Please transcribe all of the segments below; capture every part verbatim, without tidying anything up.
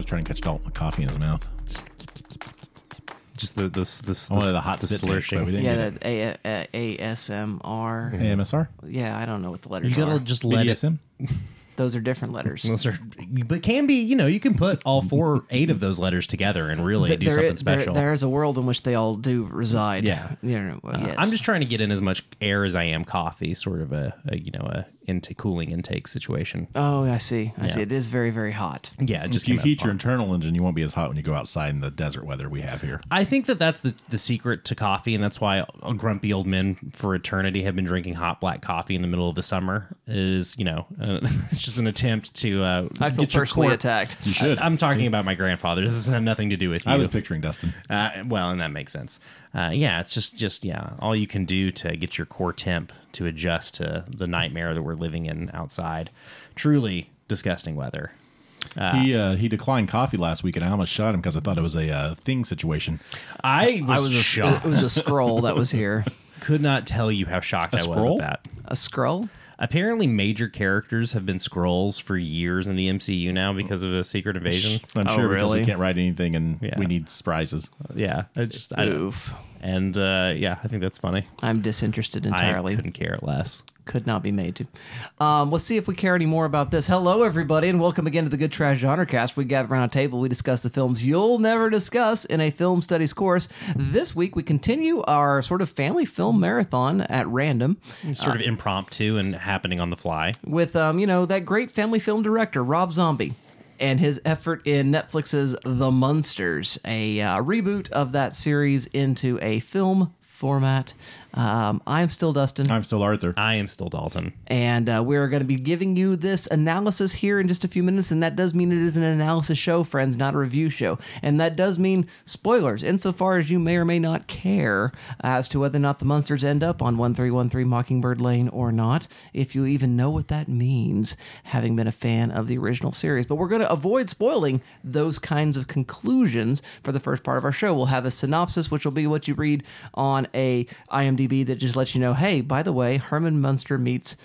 was trying to catch Dalton with coffee in his mouth. Just the the the, oh, the, the hot the slurping. We didn't yeah, the a, a, a, ASMR. A M S R? Yeah, I don't know what the letters you are. You gotta just let B D S M? It. Those are different letters. Those are, but can be, you know, you can put all four, eight of those letters together and really there, do there something is, special. There, there is a world in which they all do reside. Yeah. You know, well, uh, yes. I'm just trying to get in as much air as I am coffee, sort of a, a you know, a into cooling intake situation. Oh, I see. I yeah. see. It is very, very hot. Yeah. Just if you heat your internal engine, you won't be as hot when you go outside in the desert weather we have here. I think that that's the, the secret to coffee, and that's why grumpy old men for eternity have been drinking hot black coffee in the middle of the summer. It is, you know, uh, it's just an attempt to uh, I feel get personally your attacked. You should. I, I'm talking about my grandfather. This has nothing to do with you. I was picturing Dustin. Uh, well, and that makes sense. Uh, yeah, it's just, just yeah, all you can do to get your core temp to adjust to the nightmare that we're living in outside. Truly disgusting weather. Uh, he uh, he declined coffee last week, and I almost shot him because I thought it was a uh, thing situation. I was, I was shocked. A, it was a Skrull that was here. Could not tell you how shocked a I Skrull? was at that. A Skrull? Apparently, major characters have been Skrulls for years in the M C U now because of a secret invasion. I'm oh, sure really? Because we can't write anything and yeah. we need surprises. Yeah. It's just, I Oof. And uh, yeah, I think that's funny. I'm disinterested entirely. I couldn't care less. Could not be made to. Um, let's see if we care any more about this. Hello, everybody, and welcome again to the Good Trash Genrecast. We gather around a table. We discuss the films you'll never discuss in a film studies course. This week, we continue our sort of family film marathon at random. Sort uh, of impromptu and happening on the fly. With, um, you know, that great family film director, Rob Zombie, and his effort in Netflix's The Munsters, a uh, reboot of that series into a film format. Um, I'm still Dustin. I'm still Arthur. I am still Dalton. And uh, we're going to be giving you this analysis here in just a few minutes, and that does mean it is an analysis show, friends, not a review show. And that does mean spoilers, insofar as you may or may not care as to whether or not the Munsters end up on one three one three Mockingbird Lane or not, if you even know what that means, having been a fan of the original series. But we're going to avoid spoiling those kinds of conclusions for the first part of our show. We'll have a synopsis, which will be what you read on a IMDb that just lets you know, hey, by the way, Herman Munster meets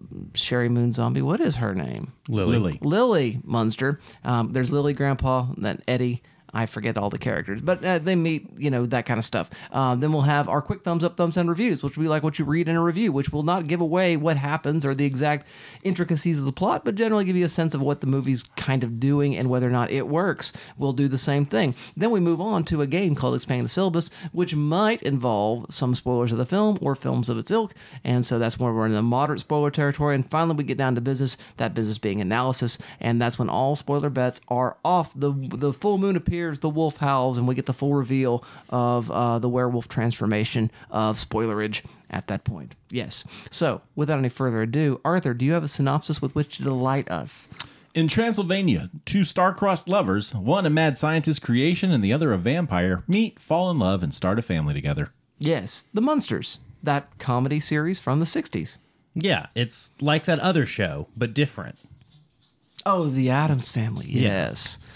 um, Sherry Moon Zombie. What is her name? Lily. Lily, Lily Munster. Um, there's Lily, Grandpa, and then Eddie. I forget all the characters, but uh, they meet, you know, that kind of stuff. Uh, then we'll have our quick thumbs up, thumbs down reviews, which will be like what you read in a review, which will not give away what happens or the exact intricacies of the plot, but generally give you a sense of what the movie's kind of doing and whether or not it works. We'll do the same thing. Then we move on to a game called Expanding the Syllabus, which might involve some spoilers of the film or films of its ilk, and so that's where we're in the moderate spoiler territory. And finally, we get down to business, that business being analysis, and that's when all spoiler bets are off. The, the full moon appears, the wolf howls, and we get the full reveal of uh, the werewolf transformation of spoilerage at that point. Yes. So, without any further ado, Arthur, do you have a synopsis with which to delight us? In Transylvania, two star-crossed lovers, one a mad scientist's creation and the other a vampire, meet, fall in love, and start a family together. Yes, The Munsters, that comedy series from the sixties. Yeah, it's like that other show, but different. Oh, The Addams Family, yes. Yeah.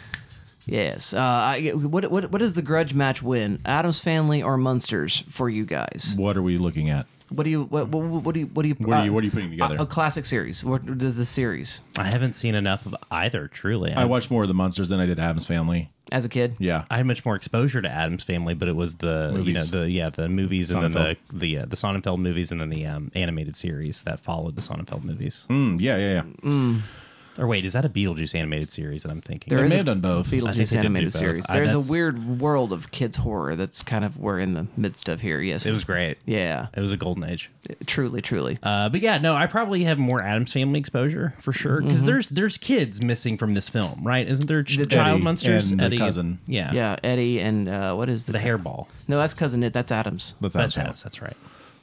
Yes. Uh, I, what what what does the grudge match win? Addams Family or Munsters for you guys? What are we looking at? What do you what what, what do you what do you what, uh, are you, what are you putting together? A, a classic series. What does the series? I haven't seen enough of either. Truly, I, I watched more of the Munsters than I did Addams Family as a kid. Yeah, I had much more exposure to Addams Family, but it was the movies. you know the yeah the movies Sonnenfeld. and then the the uh, the Sonnenfeld movies and then the um, animated series that followed the Sonnenfeld movies. Mm, yeah, yeah, yeah. Mm. Or wait, is that a Beetlejuice animated series that I'm thinking? There they may have done both. Beetlejuice animated both. series. There's I, a weird world of kids' horror that's kind of we're in the midst of here. Yes, it was great. Yeah, it was a golden age. It, truly, truly. Uh, but yeah, no, I probably have more Addams Family exposure for sure because mm-hmm. there's there's kids missing from this film, right? Isn't there ch- the child Eddie Munsters? And Eddie, cousin. And, yeah, yeah, Eddie and uh, what is the, the hairball? No, that's cousin. It that's Addams. That's, that's Addams. That's right.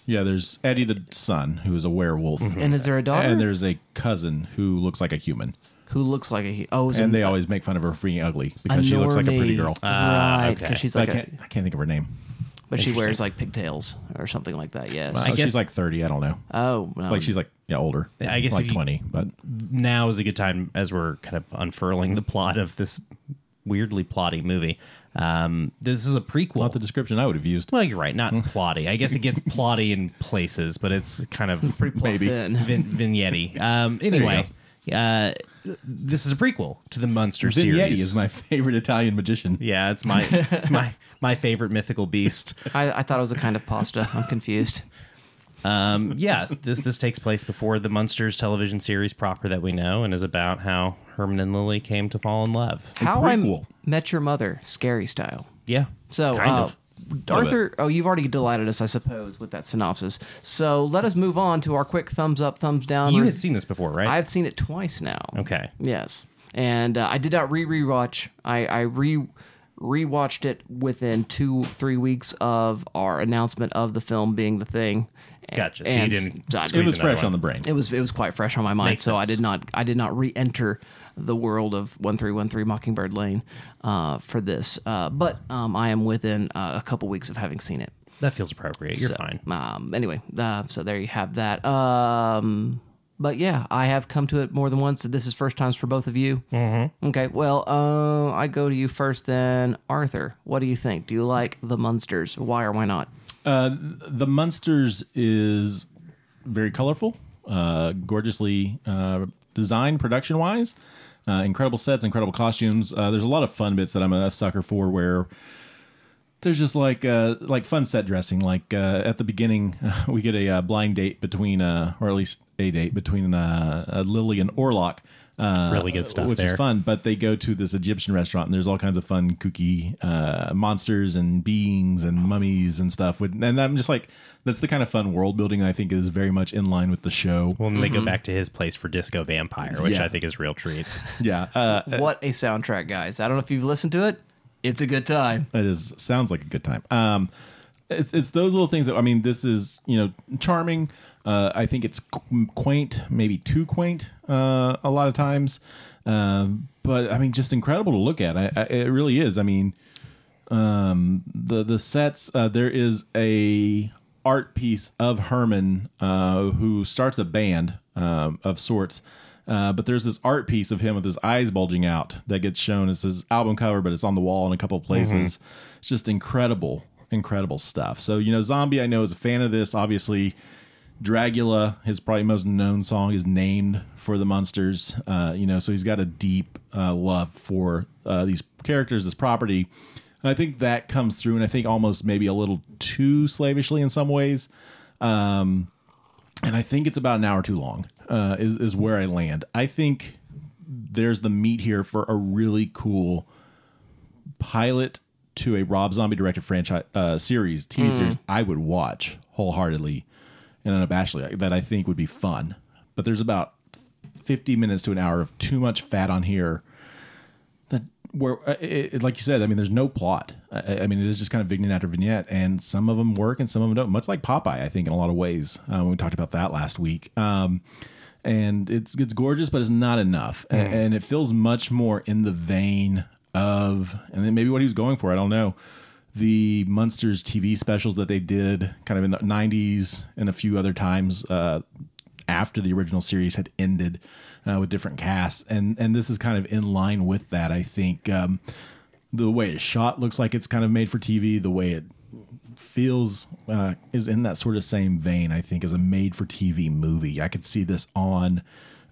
Yeah, there's Eddie the son, who is a werewolf. Mm-hmm. And is there a daughter? And there's a cousin who looks like a human. Who looks like a... Oh, and they a, always make fun of her for being ugly because she looks like a pretty girl. Uh, right, okay. She's like I, can't, a, I can't think of her name. But she wears like pigtails or something like that, yes. Well, I oh, guess, she's like thirty, I don't know. Oh. Um, like she's like yeah, older. I guess like you, twenty. But now is a good time as we're kind of unfurling the plot of this weirdly plotty movie. Um, this is a prequel. Not the description I would have used. Well, you're right. Not plotty. I guess it gets plotty in places, but it's kind of maybe vin- vignette-y. Um, anyway, uh, this is a prequel to the Munster Vinietti series. Vinietti is my favorite Italian magician. Yeah, it's my it's my my favorite mythical beast. I, I thought it was a kind of pasta. I'm confused. Um, yeah, this this takes place before the Munsters television series proper that we know, and is about how Herman and Lily came to fall in love. How I Met Your Mother, Scary style. Yeah, so kind uh, of. Arthur, oh, you've already delighted us, I suppose, with that synopsis. So let us move on to our quick thumbs up, thumbs down. You or, had seen this before, right? I've seen it twice now. Okay. Yes. And uh, I did not re-rewatch. I, I re rewatched it within two, three weeks of our announcement of the film being the thing. Gotcha. So and you didn't. I, it was fresh one. on the brain. It was it was quite fresh on my mind. Makes so sense. I did not I did not re-enter the world of one three one three Mockingbird Lane uh, for this. Uh, but um, I am within uh, a couple weeks of having seen it. That feels appropriate. You're so, fine. Um, anyway, uh, so there you have that. Um, but yeah, I have come to it more than once. So this is first times for both of you. Mm-hmm. Okay. Well, uh, I go to you first then. Arthur, what do you think? Do you like the Munsters? Why or why not? Uh, the Munsters is very colorful, uh, gorgeously uh, designed production-wise, uh, incredible sets, incredible costumes. Uh, there's a lot of fun bits that I'm a sucker for where there's just like uh, like fun set dressing. Like uh, at the beginning, uh, we get a uh, blind date between, uh, or at least a date between uh, uh, Lily and Orlok. Uh, really good stuff, which there. is fun. But they go to this Egyptian restaurant, and there's all kinds of fun, kooky uh, monsters and beings and mummies and stuff. And I'm just like, that's the kind of fun world building I think is very much in line with the show. Well, and they mm-hmm. go back to his place for Disco Vampire, which yeah. I think is real treat. Yeah, uh, what a soundtrack, guys! I don't know if you've listened to it. It's a good time. It is sounds like a good time. Um, it's, it's those little things that I mean. This is you know charming. Uh, I think it's quaint, maybe too quaint uh, a lot of times. Um, but, I mean, just incredible to look at. I, I, it really is. I mean, um, the, the sets, uh, there is a art piece of Herman uh, who starts a band um, of sorts. Uh, but there's this art piece of him with his eyes bulging out that gets shown. It's his album cover, but it's on the wall in a couple of places. Mm-hmm. It's just incredible, incredible stuff. So, you know, Zombie, I know, is a fan of this, obviously. Dragula, his probably most known song, is named for the Munsters. Uh, you know, so he's got a deep uh, love for uh, these characters, this property. And I think that comes through, and I think almost maybe a little too slavishly in some ways. Um, and I think it's about an hour too long uh, is, is where I land. I think there's the meat here for a really cool pilot to a Rob Zombie directed franchise uh, series, T V mm. series I would watch wholeheartedly. And unabashedly, that I think would be fun. But there's about fifty minutes to an hour of too much fat on here. That where, it, it, like you said, I mean, there's no plot. I, I mean, it is just kind of vignette after vignette, and some of them work and some of them don't. Much like Popeye, I think, in a lot of ways. Uh, when we talked about that last week, um, and it's it's gorgeous, but it's not enough, mm. and, and it feels much more in the vein of, and then maybe what he was going for, I don't know. The Munsters T V specials that they did kind of in the nineties and a few other times uh, after the original series had ended uh, with different casts. And and this is kind of in line with that. I think um, the way it's shot looks like it's kind of made for T V. The way it feels uh, is in that sort of same vein, I think, as a made-for-T V movie. I could see this on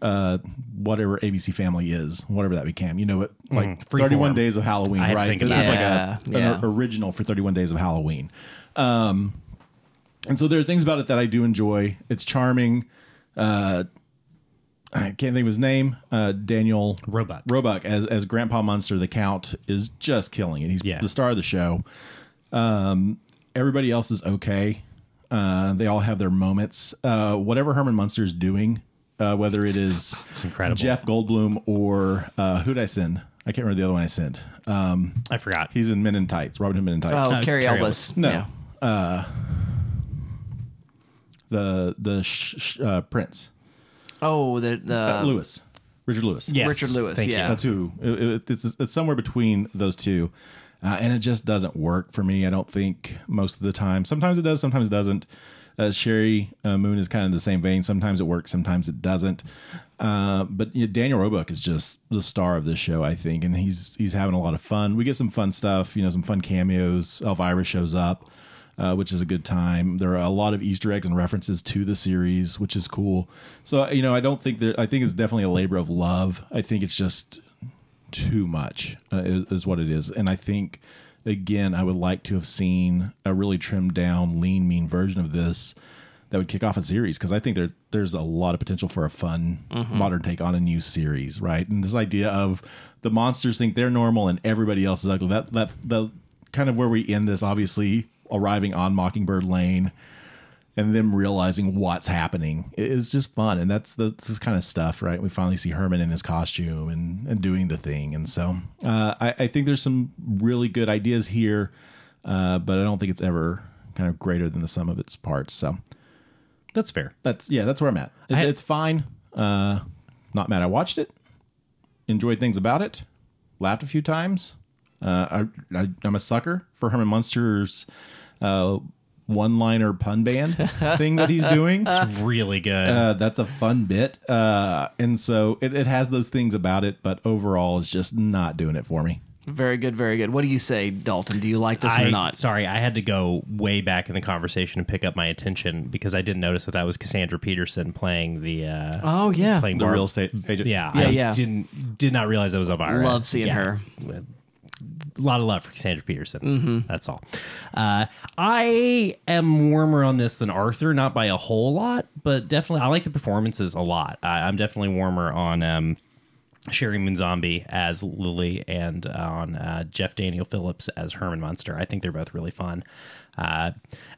uh, whatever A B C Family is, whatever that became, you know, it, like mm, thirty-one form. Days of Halloween, I right? This is yeah, like a, yeah. an original for thirty-one Days of Halloween. Um, and so there are things about it that I do enjoy. It's charming. Uh, I can't think of his name. Uh, Daniel Roebuck. Roebuck as, as Grandpa Munster, the Count, is just killing it. He's yeah. the star of the show. Um, everybody else is okay. Uh, they all have their moments. Uh, whatever Herman Munster's doing, Uh, whether it is Jeff Goldblum or uh, who'd I send? I can't remember the other one I sent. Um, I forgot. He's in Men in Tights. Robin Hood Men in Tights. Oh, uh, Cary Elwes. No. Yeah. Uh, the the sh- sh- uh, Prince. Oh, the... the uh, Lewis. Richard Lewis. Yes. Richard Lewis, Thank yeah. You. That's who. It, it, it's, it's somewhere between those two. Uh, and it just doesn't work for me, I don't think, most of the time. Sometimes it does, sometimes it doesn't. Uh, Sherry uh, Moon is kind of the same vein. Sometimes it works, sometimes it doesn't. Uh, but you know, Daniel Roebuck is just the star of this show, I think, and he's he's having a lot of fun. We get some fun stuff, you know, some fun cameos. Elvira shows up. uh, which is a good time. There are a lot of Easter eggs and references to the series, which is cool. So, you know, I don't think that I think it's definitely a labor of love. I think it's just too much uh, is, is what it is. And I think, again, I would like to have seen a really trimmed down, lean, mean version of this that would kick off a series, because I think there there's a lot of potential for a fun mm-hmm. modern take on a new series, right? And this idea of the monsters think they're normal and everybody else is ugly. That that the kind of where we end this, obviously arriving on Mockingbird Lane and them realizing what's happening is just fun, and that's the this kind of stuff, right? We finally see Herman in his costume and and doing the thing, and so uh, I, I think there's some really good ideas here, uh, but I don't think it's ever kind of greater than the sum of its parts. So. That's fair. That's yeah, that's where I'm at. It, had, it's fine. Uh, not mad. I watched it. Enjoyed things about it. Laughed a few times. Uh, I, I, I'm a sucker for Herman Munster's uh, one-liner pun band thing that he's doing. It's really good. Uh, that's a fun bit. Uh, and so it, it has those things about it, but overall it's just not doing it for me. Very good, very good. What do you say, Dalton? Do you like this I, or not? Sorry, I had to go way back in the conversation and pick up my attention because I didn't notice that that was Cassandra Peterson playing the... Uh, oh, yeah. Playing the Barb. Real estate agent. Yeah, yeah I yeah. Didn't, did not realize that was Elvira. Love seeing yeah. her. A lot of love for Cassandra Peterson. Mm-hmm. That's all. Uh, I am warmer on this than Arthur, not by a whole lot, but definitely I like the performances a lot. I, I'm definitely warmer on... Um, Sherry Moon Zombie as Lily and on uh, Jeff Daniel Phillips as Herman Munster. I think they're both really fun. Uh,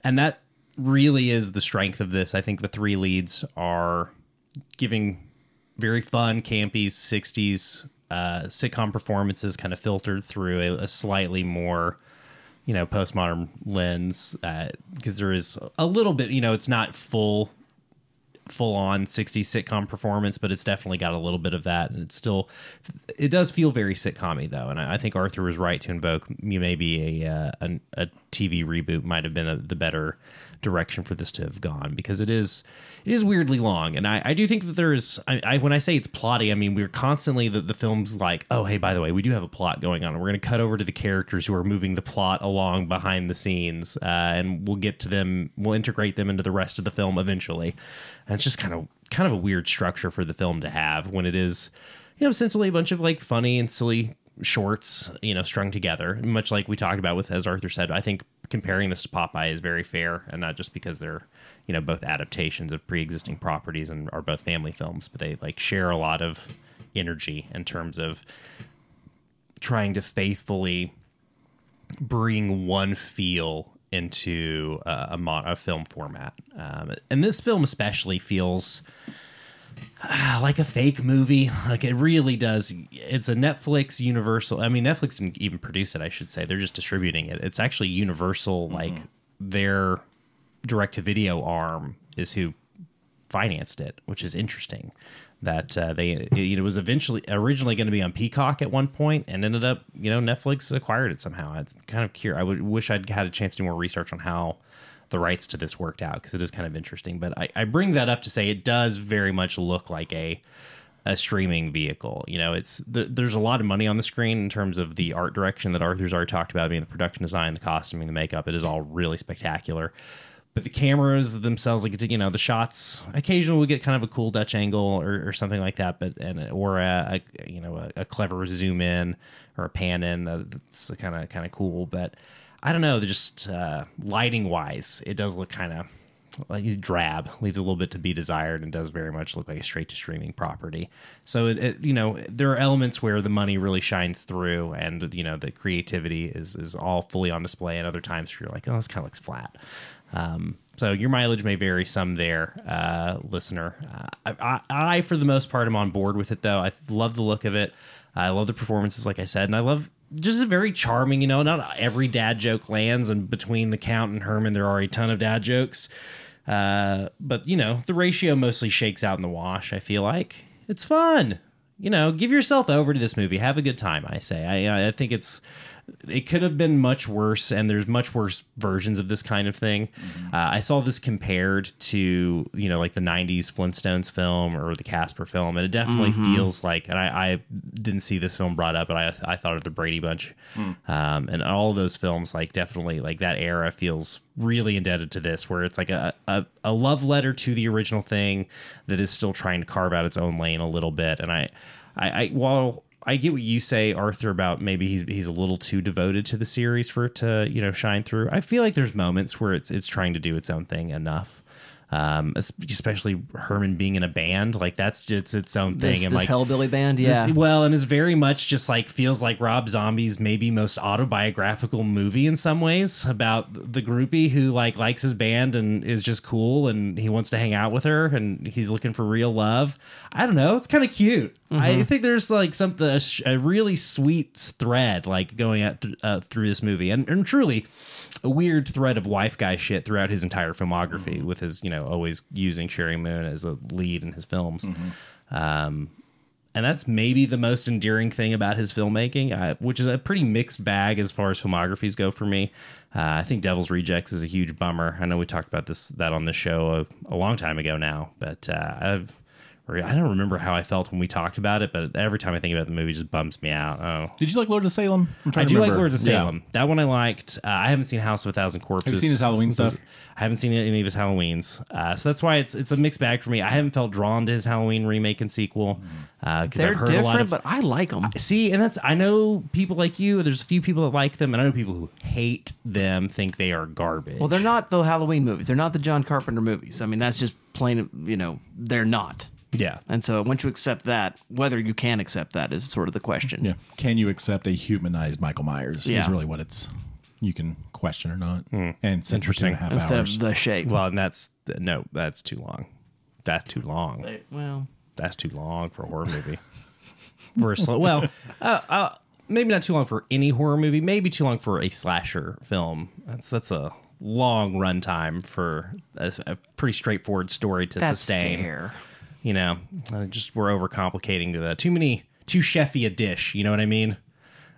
and that really is the strength of this. I think the three leads are giving very fun, campy, sixties uh, sitcom performances kind of filtered through a, a slightly more, you know, postmodern lens. Because uh, there is a little bit, you know, it's not full... full-on sixties sitcom performance, but it's definitely got a little bit of that, and it's still it does feel very sitcom-y though, and I, I think Arthur was right to invoke maybe a uh, a, a T V reboot might have been a, the better direction for this to have gone, because it is it is weirdly long, and I, I do think that there is I, I when I say it's plotty, I mean we're constantly the, the film's like, oh hey, by the way, we do have a plot going on, and we're going to cut over to the characters who are moving the plot along behind the scenes, uh, and we'll get to them, we'll integrate them into the rest of the film eventually, and it's just kind of kind of a weird structure for the film to have when it is, you know, essentially a bunch of like funny and silly shorts, you know, strung together, much like we talked about with, as Arthur said, I think comparing this to Popeye is very fair, and not just because they're, you know, both adaptations of pre-existing properties and are both family films, but they like share a lot of energy in terms of trying to faithfully bring one feel into uh, a, mon- a film format. Um, and this film especially feels uh, like a fake movie. Like it really does. It's a Netflix Universal. I mean, Netflix didn't even produce it, I should say. They're just distributing it. It's actually Universal. Mm-hmm. Like their direct-to-video arm is who financed it, which is interesting. That uh, they it, it was eventually originally going to be on Peacock at one point, and ended up, you know, Netflix acquired it somehow. It's kind of curious. I would wish I'd had a chance to do more research on how the rights to this worked out, because it is kind of interesting. But I, I bring that up to say it does very much look like a a streaming vehicle. You know, it's the, there's a lot of money on the screen in terms of the art direction that Arthur's already talked about, being the production design, the costuming, the makeup. It is all really spectacular. But the cameras themselves, like, you know, the shots, occasionally we get kind of a cool Dutch angle or, or something like that, but and or a, a you know a, a clever zoom in or a pan in that's kind of kind of cool. But I don't know, just uh, lighting wise, it does look kind of like drab, leaves a little bit to be desired, and does very much look like a straight to streaming property. So it, it, you know, there are elements where the money really shines through, and you know the creativity is is all fully on display. At other times where you're like, oh, this kind of looks flat. Um, so your mileage may vary some there, uh, listener. Uh, I, I, I, for the most part, am on board with it, though. I love the look of it. I love the performances, like I said, and I love just a very charming, you know, not every dad joke lands, and between the Count and Herman, there are a ton of dad jokes. Uh, but, you know, the ratio mostly shakes out in the wash, I feel like. It's fun. you know, give yourself over to this movie. Have a good time, I say. I, I think it's, it could have been much worse, and there's much worse versions of this kind of thing. Mm-hmm. Uh, I saw this compared to, you know, like the nineties Flintstones film or the Casper film, and it definitely mm-hmm. feels like, and I, I didn't see this film brought up, but I, I thought of the Brady Bunch. Mm. Um, and all of those films, like, definitely, like, that era feels really indebted to this, where it's like a, a, a love letter to the original thing that is still trying to carve out its own lane a little bit. And I, I, I while I get what you say, Arthur, about maybe he's he's a little too devoted to the series for it to, you know, shine through. I feel like there's moments where it's it's trying to do its own thing enough. Um, especially Herman being in a band, like that's just its own thing. This, and this like hellbilly band, yeah. This, well, and it's very much just like feels like Rob Zombie's maybe most autobiographical movie in some ways, about the groupie who like likes his band and is just cool and he wants to hang out with her and he's looking for real love. I don't know. It's kind of cute. Mm-hmm. I think there's like something a, a really sweet thread like going out th- uh, through this movie, and, and truly a weird thread of wife guy shit throughout his entire filmography, mm-hmm. with his, you know, always using Sherry Moon as a lead in his films. Mm-hmm. Um, and that's maybe the most endearing thing about his filmmaking, uh, which is a pretty mixed bag as far as filmographies go for me. Uh, I think Devil's Rejects is a huge bummer. I know we talked about this that on the show a, a long time ago now, but uh, I've I don't remember how I felt when we talked about it, but every time I think about the movie, it just bums me out. Oh, did you like Lords of Salem? I'm trying I to do remember. like Lords of Salem. Yeah. That one I liked. Uh, I haven't seen House of a Thousand Corpses. Have you seen his Halloween stuff? I haven't seen any of his Halloweens, uh, so that's why it's it's a mixed bag for me. I haven't felt drawn to his Halloween remake and sequel because uh, I've heard a lot of. They're different, but I like them. See, and that's I know people like you. There's a few people that like them, and I know people who hate them, think they are garbage. Well, they're not the Halloween movies. They're not the John Carpenter movies. I mean, that's just plain. You know, they're not. Yeah. And so once you accept that, whether you can accept that is sort of the question. Yeah. Can you accept a humanized Michael Myers yeah. is really what it's, you can question or not. Mm. And it's interesting. And half Instead hours. Of the shape. Well, and that's, no, that's too long. That's too long. They, well. That's too long for a horror movie. for a slow, well, uh, uh, maybe not too long for any horror movie. Maybe too long for a slasher film. That's, that's a long run time for a, a pretty straightforward story to that's sustain. That's fair. You know, uh, just we're overcomplicating the too many, too chefy a dish. You know what I mean?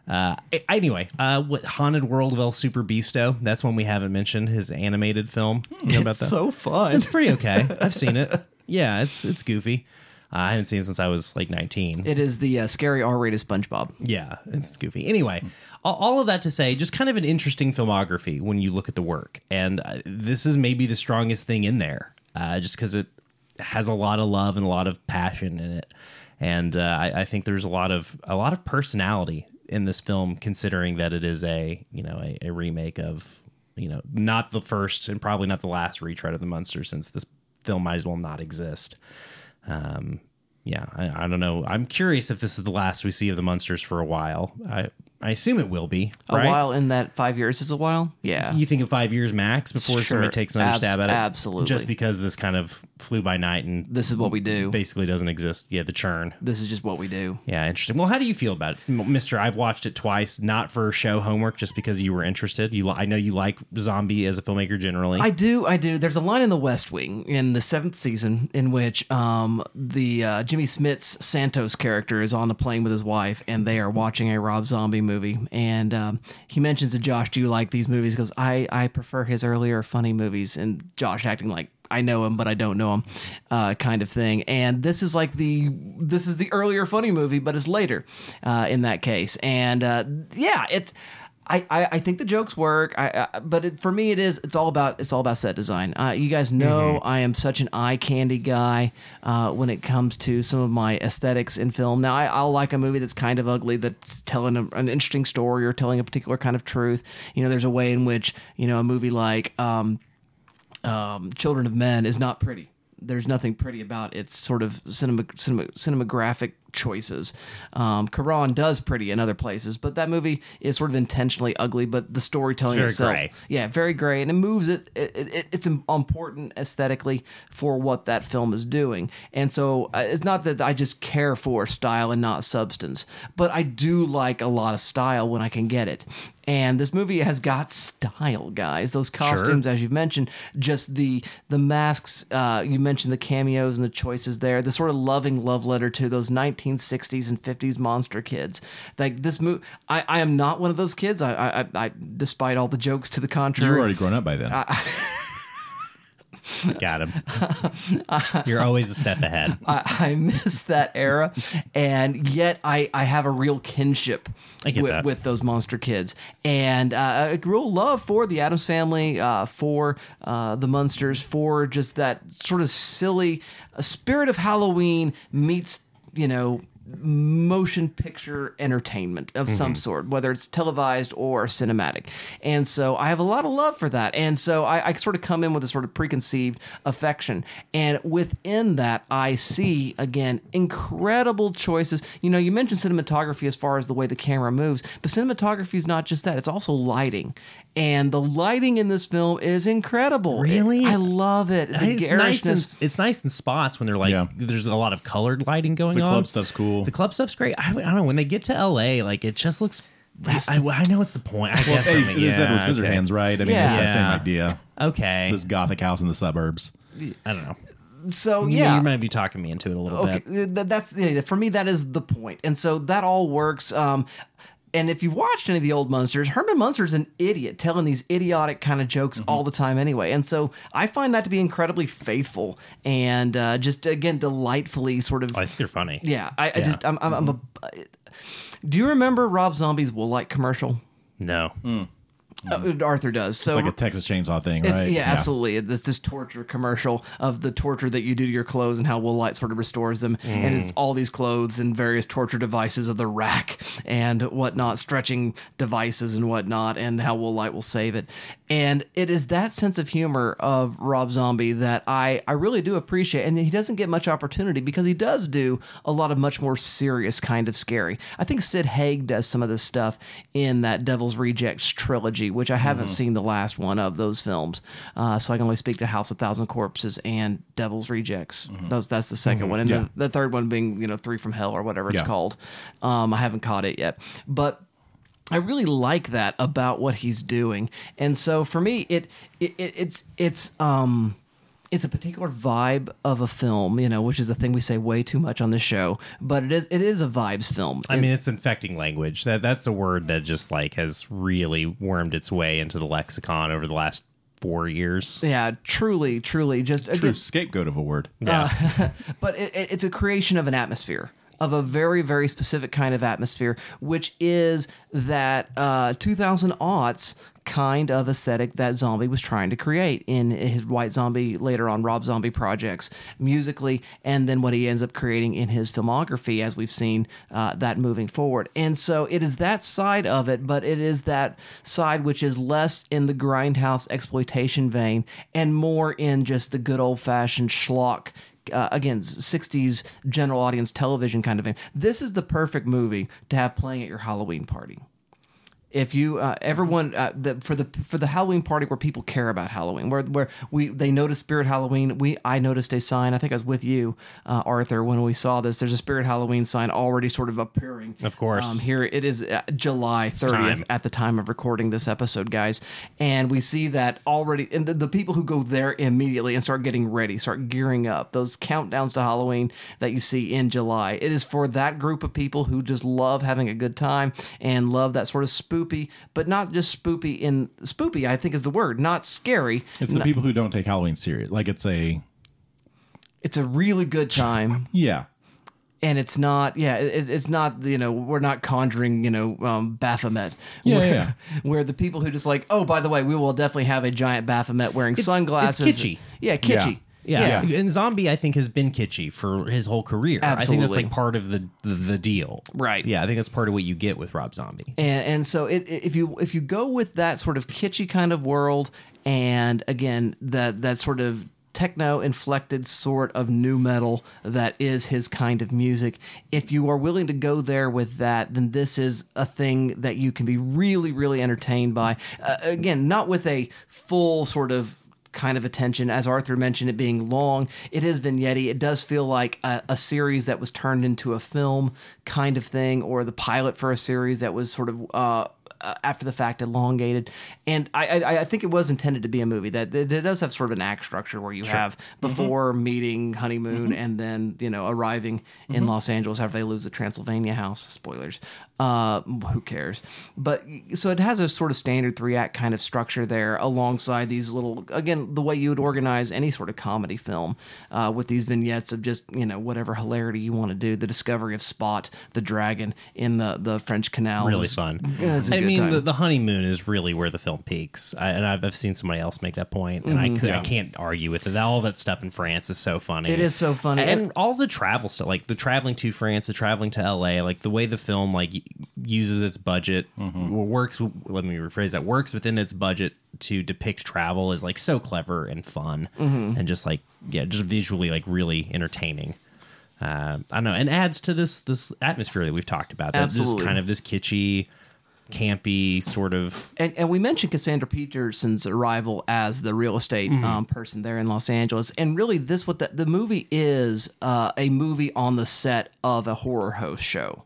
Uh, anyway, uh, what Haunted World of El Super Bisto? That's one we haven't mentioned. His animated film. You know about that? It's so fun. It's pretty okay. I've seen it. Yeah, it's it's goofy. Uh, I haven't seen it since I was like nineteen. It is the uh, scary R-rated SpongeBob. Yeah, it's goofy. Anyway, all of that to say, just kind of an interesting filmography when you look at the work, and uh, this is maybe the strongest thing in there, uh, just because it. Has a lot of love and a lot of passion in it, and uh, I, I think there's a lot of a lot of personality in this film, considering that it is a you know a, a remake of you know not the first and probably not the last retread of the Munsters, since this film might as well not exist. Um, yeah, I, I don't know. I'm curious if this is the last we see of the Munsters for a while. I I assume it will be right? A while. In that five years is a while. Yeah, you think of five years max before sure. somebody takes another Abs- stab at it. Absolutely, just because this kind of flew by night and this is what we do. Basically, doesn't exist. Yeah, the churn. This is just what we do. Yeah, interesting. Well, how do you feel about it, Mister? I've watched it twice, not for show homework, just because you were interested. You, I know you like Zombie as a filmmaker generally. I do. I do. There's a line in The West Wing in the seventh season in which um, the uh, Jimmy Smits Santos character is on the plane with his wife, and they are watching a Rob Zombie movie. movie and um, he mentions to Josh, do you like these movies? He goes, I, I prefer his earlier funny movies, and Josh acting like I know him but I don't know him uh, kind of thing. And this is like the this is the earlier funny movie, but it's later uh, in that case. And uh, yeah, it's I, I, I think the jokes work, I, I but it, for me it is it's all about it's all about set design. Uh, you guys know mm-hmm. I am such an eye candy guy uh, when it comes to some of my aesthetics in film. Now I, I'll like a movie that's kind of ugly, that's telling a, an interesting story or telling a particular kind of truth. You know, there's a way in which you know a movie like um, um, Children of Men is not pretty. There's nothing pretty about its sort of cinema, cinema, cinematographic choices. Um, Caron does pretty in other places, but that movie is sort of intentionally ugly, but the storytelling it's very itself... Gray. Yeah, very gray, and it moves it, it, it. It's important aesthetically for what that film is doing. And so uh, it's not that I just care for style and not substance, but I do like a lot of style when I can get it. And this movie has got style, guys. Those costumes, sure. as you've mentioned, just the the masks, uh, you mentioned the cameos and the choices there, the sort of loving love letter to those nineteen nineteen sixties and fifties monster kids. Like this movie, I, I am not one of those kids. I, I, I, despite all the jokes to the contrary, you were already grown up by then. I, Got him. You're always a step ahead. I, I miss that era, and yet I, I have a real kinship with, with those monster kids, and uh, a real love for the Addams Family, uh, for uh, the Munsters, for just that sort of silly uh, Spirit of Halloween meets, you know, motion picture entertainment of mm-hmm. some sort, whether it's televised or cinematic. And so I have a lot of love for that. And so I, I sort of come in with a sort of preconceived affection. And within that, I see, again, incredible choices. You know, you mentioned cinematography as far as the way the camera moves, but cinematography is not just that. It's also lighting. And the lighting in this film is incredible. Really? It, I love it. The it's, nice in, it's nice in spots when they're like, yeah. there's a lot of colored lighting going on. The club on. stuff's cool. The club stuff's great. I, I don't know. When they get to L A, like it just looks... That's I, the, I know it's the point. I well, guess. It's, I mean, yeah, it's Edward Scissorhands, okay. right? I mean, yeah. it's that yeah. same idea. Okay. This gothic house in the suburbs. I don't know. So yeah, you might be talking me into it a little okay. bit. That's for me. That is the point. And so that all works. Um, And if you've watched any of the old Munsters, Herman Munster's an idiot telling these idiotic kind of jokes mm-hmm. all the time anyway. And so I find that to be incredibly faithful and uh, just, again, delightfully sort of... I think they're funny. Yeah. I, yeah. I just, I'm, I'm, mm-hmm. I'm a... Do you remember Rob Zombie's Woolite commercial? No. Mm. Uh, Arthur does. So it's like a Texas Chainsaw thing, right? Yeah, yeah, absolutely. It's this torture commercial of the torture that you do to your clothes and how Woolite sort of restores them. Mm. And it's all these clothes and various torture devices of the rack and whatnot, stretching devices and whatnot, and how Woolite will save it. And it is that sense of humor of Rob Zombie that I, I really do appreciate. And he doesn't get much opportunity because he does do a lot of much more serious kind of scary. I think Sid Haig does some of this stuff in that Devil's Rejects trilogy, which I haven't mm. seen the last one of those films. Uh, so I can only speak to House of a Thousand Corpses and Devil's Rejects. Mm-hmm. Those, that's the second mm-hmm. one. And yeah. the, the third one being, you know, Three from Hell or whatever it's yeah. called. Um, I haven't caught it yet. But I really like that about what he's doing. And so for me, it, it, it it's... it's um, It's a particular vibe of a film, you know, which is a thing we say way too much on this show. But it is it is a vibes film. I it, mean, it's infecting language. That that's a word that just like has really wormed its way into the lexicon over the last four years. Yeah, truly, truly, just a true again, scapegoat of a word. Yeah, uh, but it, it, it's a creation of an atmosphere. Of a very, very specific kind of atmosphere, which is that uh, two thousand aughts kind of aesthetic that Zombie was trying to create in his White Zombie, later on Rob Zombie projects, musically, and then what he ends up creating in his filmography as we've seen uh, that moving forward. And so it is that side of it, but it is that side which is less in the grindhouse exploitation vein and more in just the good old-fashioned schlock. Uh, again, sixties general audience television kind of thing. This is the perfect movie to have playing at your Halloween party. If you uh, everyone uh, the, for the for the Halloween party where people care about Halloween, where where we they notice Spirit Halloween. We I noticed a sign. I think I was with you, uh, Arthur, when we saw this. There's a Spirit Halloween sign already sort of appearing. Of course, um, here it is, uh, July thirtieth at the time of recording this episode, guys, and we see that already. And the, the people who go there immediately and start getting ready, start gearing up. Those countdowns to Halloween that you see in July. It is for that group of people who just love having a good time and love that sort of spook. Spoopy, but not just spoopy in spoopy, I think is the word, not scary. It's the not, people who don't take Halloween serious. Like it's a it's a really good time. Yeah. And it's not, yeah, it, it's not, you know, we're not conjuring, you know, um, Baphomet. Yeah, where, yeah. Where the people who just like, oh, by the way, we will definitely have a giant Baphomet wearing it's, sunglasses. It's kitschy. Yeah, kitschy. Yeah. Yeah. yeah, and Zombie, I think, has been kitschy for his whole career. Absolutely. I think that's like part of the, the, the deal, right? Yeah, I think that's part of what you get with Rob Zombie. And, and so, it, it, if you if you go with that sort of kitschy kind of world, and again, that that sort of techno-inflected sort of nu metal that is his kind of music. If you are willing to go there with that, then this is a thing that you can be really, really entertained by. Uh, again, not with a full sort of kind of attention. As Arthur mentioned, it being long, it is vignette-y. It does feel like a, a series that was turned into a film kind of thing, or the pilot for a series that was sort of uh, uh, after the fact elongated. And I, I I think it was intended to be a movie that it does have sort of an act structure where you sure. have before mm-hmm. meeting, honeymoon, mm-hmm. and then, you know, arriving mm-hmm. in Los Angeles after they lose the Transylvania house. Spoilers. Uh, who cares? But so it has a sort of standard three act kind of structure there alongside these little, again, the way you would organize any sort of comedy film uh, with these vignettes of just, you know, whatever hilarity you want to do. The discovery of Spot, the dragon in the, the French canals. Really is, fun. Yeah, I mean, the, the honeymoon is really where the film peaks. I, and I've, I've seen somebody else make that point, and mm-hmm. I, could, yeah. I can't argue with it. All that stuff in France is so funny. It is so funny. And, and all the travel stuff, like the traveling to France, the traveling to L A, like the way the film, like, uses its budget mm-hmm. works let me rephrase that works within its budget to depict travel is like so clever and fun mm-hmm. and just like yeah just visually like really entertaining. uh I don't know, and adds to this this atmosphere that we've talked about. That's just kind of this kitschy, campy sort of, and and we mentioned Cassandra Peterson's arrival as the real estate mm-hmm. um, person there in Los Angeles, and really this what the, the movie is uh a movie on the set of a horror host show.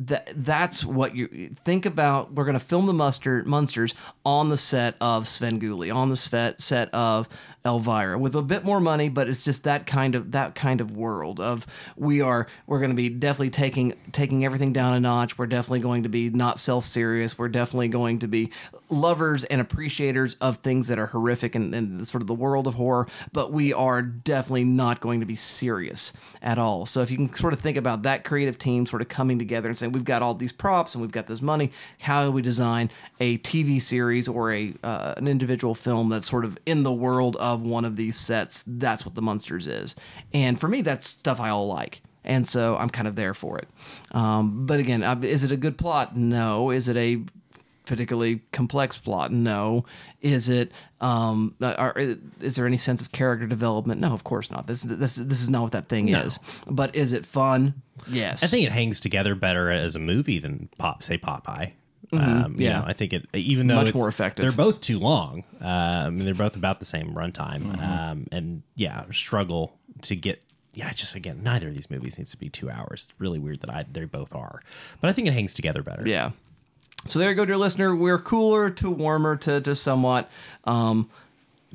That that's what you think about. We're going to film the Munster, Munsters on the set of Svengoolie, on the set set of Elvira, with a bit more money, but it's just that kind of that kind of world of we are we're going to be definitely taking taking everything down a notch. We're definitely going to be not self-serious. We're definitely going to be lovers and appreciators of things that are horrific and, and sort of the world of horror, but we are definitely not going to be serious at all. So if you can sort of think about that creative team sort of coming together and saying, we've got all these props and we've got this money. How do we design a T V series or a uh, an individual film that's sort of in the world of one of these sets? That's what The Munsters is. And for me, that's stuff I all like. And so I'm kind of there for it. Um, but again, is it a good plot? No. Is it a particularly complex plot? No. Is it um are, is there any sense of character development? No, of course not. This this this is not what that thing no. is. But is it fun? Yes. I think it hangs together better as a movie than pop say Popeye. Mm-hmm. Um, yeah, you know, I think it. Even though much it's, more effective, they're both too long. Um, they're both about the same runtime, mm-hmm. um, and yeah, struggle to get. Yeah, just again, neither of these movies needs to be two hours. It's really weird that I they both are, but I think it hangs together better. Yeah. So there you go, dear listener. We're cooler to warmer to to somewhat um,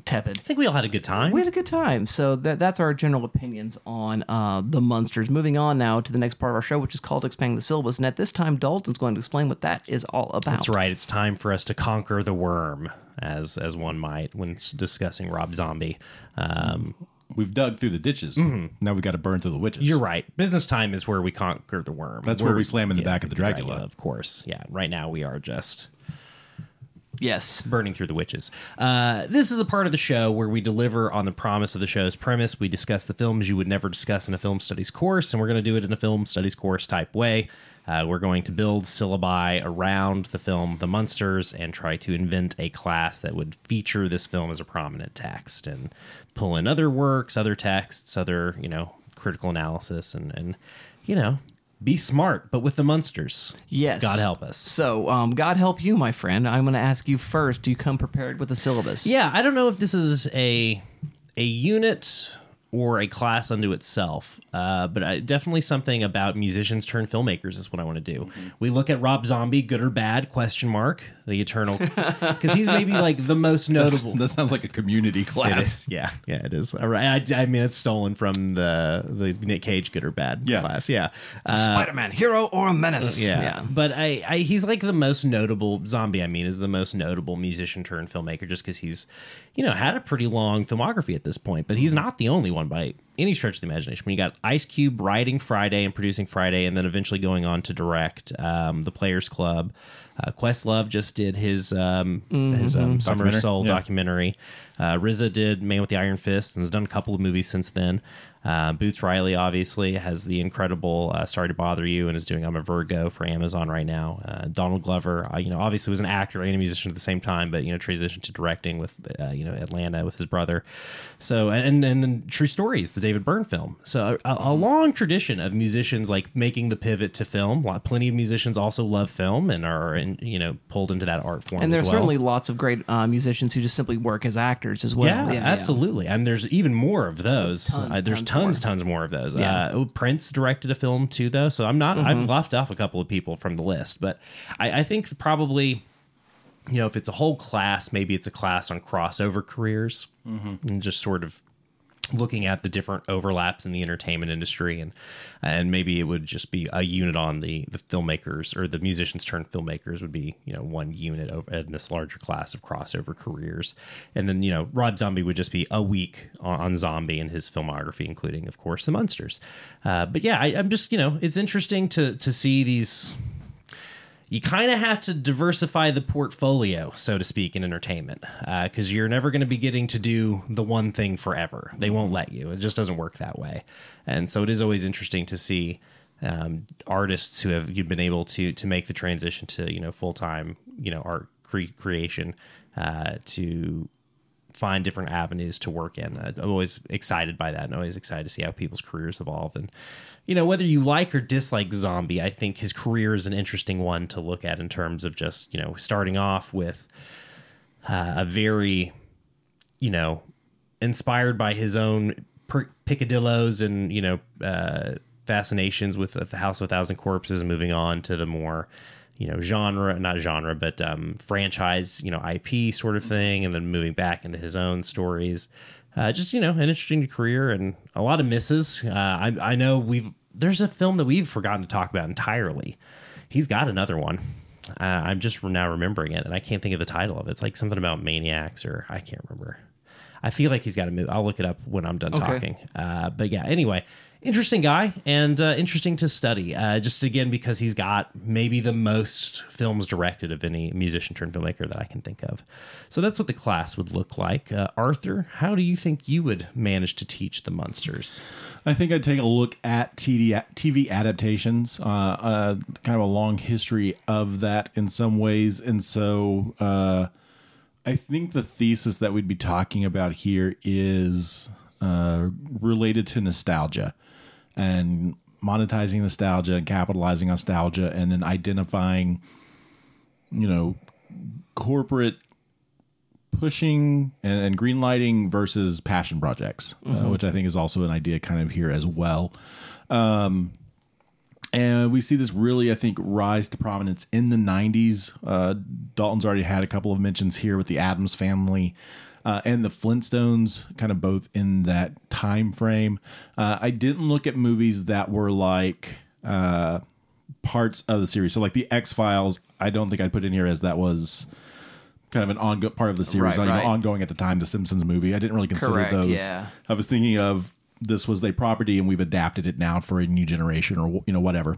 tepid. I think we all had a good time. We had a good time. So that that's our general opinions on uh, The Munsters. Moving on now to the next part of our show, which is called Expanding the Syllabus. And at this time, Dalton's going to explain what that is all about. That's right. It's time for us to conquer the worm, as as one might when discussing Rob Zombie. Um, we've dug through the ditches. Mm-hmm. Now we've got to burn through the witches. You're right. Business time is where we conquer the worm. That's We're, where we slam in the yeah, back of the Dragula. Dragula. Of course. Yeah. Right now we are just... Yes. Burning through the witches. Uh, this is the part of the show where we deliver on the promise of the show's premise. We discuss the films you would never discuss in a film studies course, and we're going to do it in a film studies course type way. Uh, we're going to build syllabi around the film The Munsters and try to invent a class that would feature this film as a prominent text and pull in other works, other texts, other, you know, critical analysis and, and you know... Be smart, but with the Munsters. Yes. God help us. So, um, God help you, my friend. I'm going to ask you first, do you come prepared with a syllabus? Yeah, I don't know if this is a a unit or a class unto itself, uh, but I, definitely something about musicians turned filmmakers is what I want to do. Mm-hmm. We look at Rob Zombie, good or bad, question mark, the eternal, because he's maybe like the most notable. That's, that sounds like a community class. Yeah, yeah, it is. All right. I, I mean, it's stolen from the, the Nick Cage good or bad yeah. class. Yeah. Uh, Spider-Man, hero or menace. Yeah. yeah. But I, I, he's like the most notable, Zombie I mean, is the most notable musician turned filmmaker just because he's, you know, had a pretty long filmography at this point, but he's not the only one by any stretch of the imagination. When you got Ice Cube writing Friday and producing Friday and then eventually going on to direct um, The Players Club. Uh, Questlove just did his um, mm-hmm. his um, Summer of Soul yeah. documentary. Uh, R Z A did Man with the Iron Fist and has done a couple of movies since then. Uh, Boots Riley obviously has the incredible uh, Sorry to Bother You and is doing I'm a Virgo for Amazon right now. Uh, Donald Glover, uh, you know, obviously was an actor and a musician at the same time, but, you know, transitioned to directing with, uh, you know, Atlanta with his brother. So, and, and then True Stories, the David Byrne film. So a, a long tradition of musicians like making the pivot to film. Plenty of musicians also love film and are, in, you know, pulled into that art form. And there's as well. certainly lots of great uh, musicians who just simply work as actors as well. Yeah, yeah absolutely. Yeah. And there's even more of those. Tons, uh, there's tons, tons more, tons more of those. Yeah. Uh, Prince directed a film too, though. So I'm not. Mm-hmm. I've left off a couple of people from the list, but I, I think probably. You know, if it's a whole class, maybe it's a class on crossover careers mm-hmm. and just sort of looking at the different overlaps in the entertainment industry. And and maybe it would just be a unit on the, the filmmakers or the musicians turned filmmakers would be, you know, one unit over in this larger class of crossover careers. And then, you know, Rob Zombie would just be a week on, on Zombie and his filmography, including, of course, The Munsters. Uh, but yeah, I, I'm just, you know, it's interesting to to see these. You kind of have to diversify the portfolio, so to speak, in entertainment, because uh, you're never going to be getting to do the one thing forever. They won't let you. It just doesn't work that way. And so it is always interesting to see um, artists who have you've been able to to make the transition to, you know, full time, you know, art cre- creation uh, to find different avenues to work in. Uh, I'm always excited by that and always excited to see how people's careers evolve. And, you know, whether you like or dislike Zombie, I think his career is an interesting one to look at in terms of just, you know, starting off with uh, a very, you know, inspired by his own per- picadillos and, you know, uh, fascinations with the House of a Thousand Corpses, moving on to the more, you know, genre, not genre, but um, franchise, you know, I P sort of thing, and then moving back into his own stories. Uh, just, you know, an interesting career and a lot of misses. Uh, I, I know we've there's a film that we've forgotten to talk about entirely. He's got another one. Uh, I'm just now remembering it, and I can't think of the title of it. It's like something about maniacs, or I can't remember. I feel like he's got a movie. I'll look it up when I'm done okay. talking. Uh, but yeah, anyway. Interesting guy and uh, interesting to study. Uh, just again, because he's got maybe the most films directed of any musician turned filmmaker that I can think of. So that's what the class would look like. Uh, Arthur, how do you think you would manage to teach the Munsters? I think I'd take a look at T V adaptations, uh, uh, kind of a long history of that in some ways. And so uh, I think the thesis that we'd be talking about here is uh, related to nostalgia. And monetizing nostalgia and capitalizing on nostalgia, and then identifying, you know, corporate pushing and, and green lighting versus passion projects, mm-hmm. uh, which I think is also an idea kind of here as well. Um, and we see this really, I think, rise to prominence in the nineties. Uh, Dalton's already had a couple of mentions here with the Addams Family. Uh, and the Flintstones, kind of both in that time frame. Uh, I didn't look at movies that were like uh, parts of the series. So like the X-Files, I don't think I'd put in here as that was kind of an ongo- part of the series. Right, right. Know, ongoing at the time, the Simpsons movie. I didn't really consider Correct, those. Yeah. I was thinking of this was their property and we've adapted it now for a new generation or, you know, whatever.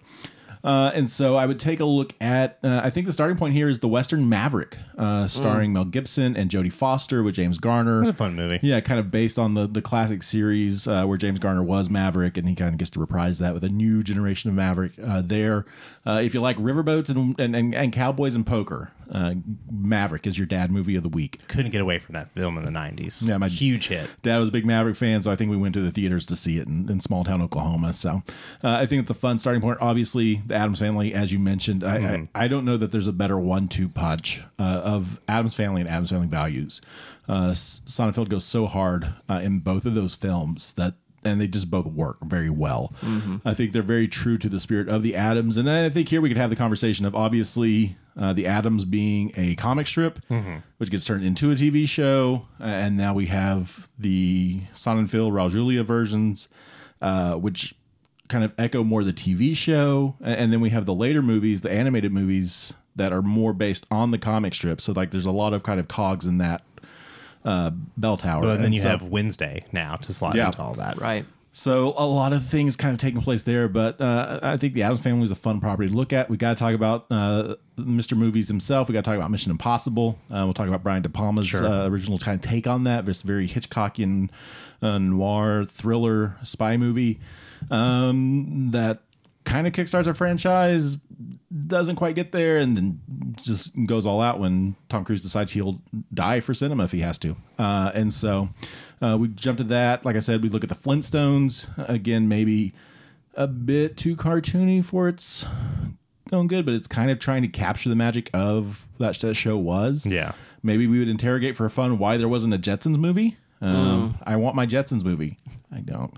Uh, and so I would take a look at, uh, I think the starting point here is The Western Maverick, uh, starring mm. Mel Gibson and Jodie Foster with James Garner. It's a fun movie. Yeah, kind of based on the, the classic series uh, where James Garner was Maverick, and he kind of gets to reprise that with a new generation of Maverick uh, there. Uh, if you like riverboats and, and, and, and cowboys and poker, uh, Maverick is your dad movie of the week. Couldn't get away from that film in the nineties. Yeah, my huge hit. Dad was a big Maverick fan, so I think we went to the theaters to see it in, in small town Oklahoma. So uh, I think it's a fun starting point. Obviously, the Addams Family, as you mentioned, I, mm. I, I don't know that there's a better one-two punch uh, of Addams Family and Addams Family values. Uh, Sonnenfeld goes so hard uh, in both of those films that, and they just both work very well. Mm-hmm. I think they're very true to the spirit of the Addams, and I think here we could have the conversation of obviously uh, the Addams being a comic strip, mm-hmm. which gets turned into a T V show, and now we have the Sonnenfeld Raul Julia versions, uh, which kind of echo more the T V show. And then we have the later movies, the animated movies that are more based on the comic strip. So like there's a lot of kind of cogs in that uh, bell tower. But and then you so, have Wednesday now to slide yeah. into all that. Right. So a lot of things kind of taking place there. But uh, I think the Addams Family is a fun property to look at. We got to talk about uh, Mister Movies himself. We got to talk about Mission Impossible. Uh, we'll talk about Brian De Palma's sure. uh, original kind of take on that. This very Hitchcockian uh, noir thriller spy movie. Um, that kind of kickstarts a franchise, doesn't quite get there, and then just goes all out when Tom Cruise decides he'll die for cinema if he has to. Uh, and so uh, we jumped to that. Like I said, we look at the Flintstones. Again, maybe a bit too cartoony for its own good, but it's kind of trying to capture the magic of that, that show was. Yeah. Maybe we would interrogate for fun why there wasn't a Jetsons movie. Um, mm. I want my Jetsons movie. I don't.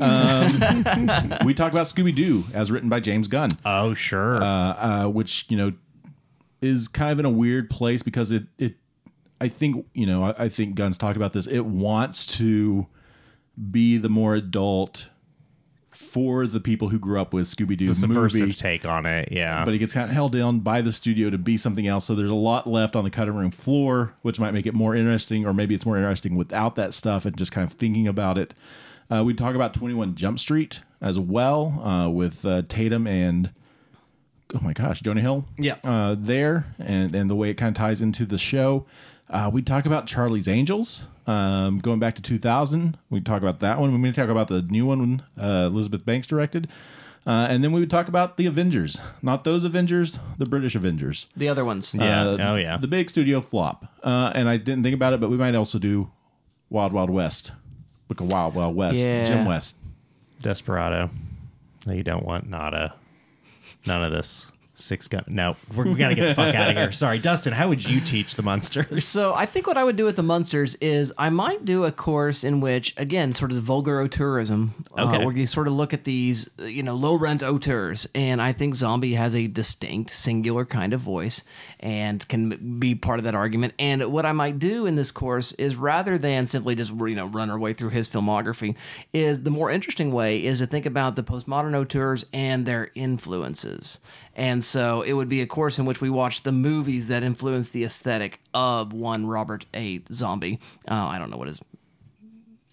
Um, we talk about Scooby-Doo as written by James Gunn. Oh, sure. Uh, uh, which, you know, is kind of in a weird place because it, it I think, you know, I, I think Gunn's talked about this. It wants to be the more adult for the people who grew up with Scooby-Doo. The subversive movie, take on it, yeah. But it gets kind of held down by the studio to be something else, so there's a lot left on the cutting room floor, which might make it more interesting, or maybe it's more interesting without that stuff and just kind of thinking about it. Uh, we talk about twenty-one Jump Street as well, uh, with uh, Tatum and, oh my gosh, Jonah Hill. Yeah. Uh, there, and, and the way it kind of ties into the show. Uh, we talk about Charlie's Angels, um, going back to two thousand. We talk about that one. We're going to talk about the new one uh, Elizabeth Banks directed. Uh, and then we would talk about the Avengers. Not those Avengers, the British Avengers. The other ones. Yeah. Uh, oh, yeah. The big studio flop. Uh, and I didn't think about it, but we might also do Wild Wild West. Look at Wild Wild West. Yeah. Jim West. Desperado. No, you don't want nada. None of this. Six gun. No, we're, we got to get the fuck out of here. Sorry, Dustin, how would you teach the Munsters? So I think what I would do with the Munsters is I might do a course in which, again, sort of the vulgar auteurism, okay. uh, where you sort of look at these, you know, low-rent auteurs, and I think Zombie has a distinct, singular kind of voice and can be part of that argument. And what I might do in this course is, rather than simply just, you know, run our way through his filmography, is the more interesting way is to think about the postmodern auteurs and their influences. And so it would be a course in which we watch the movies that influence the aesthetic of one Robert A. Zombie. Uh, I don't know what his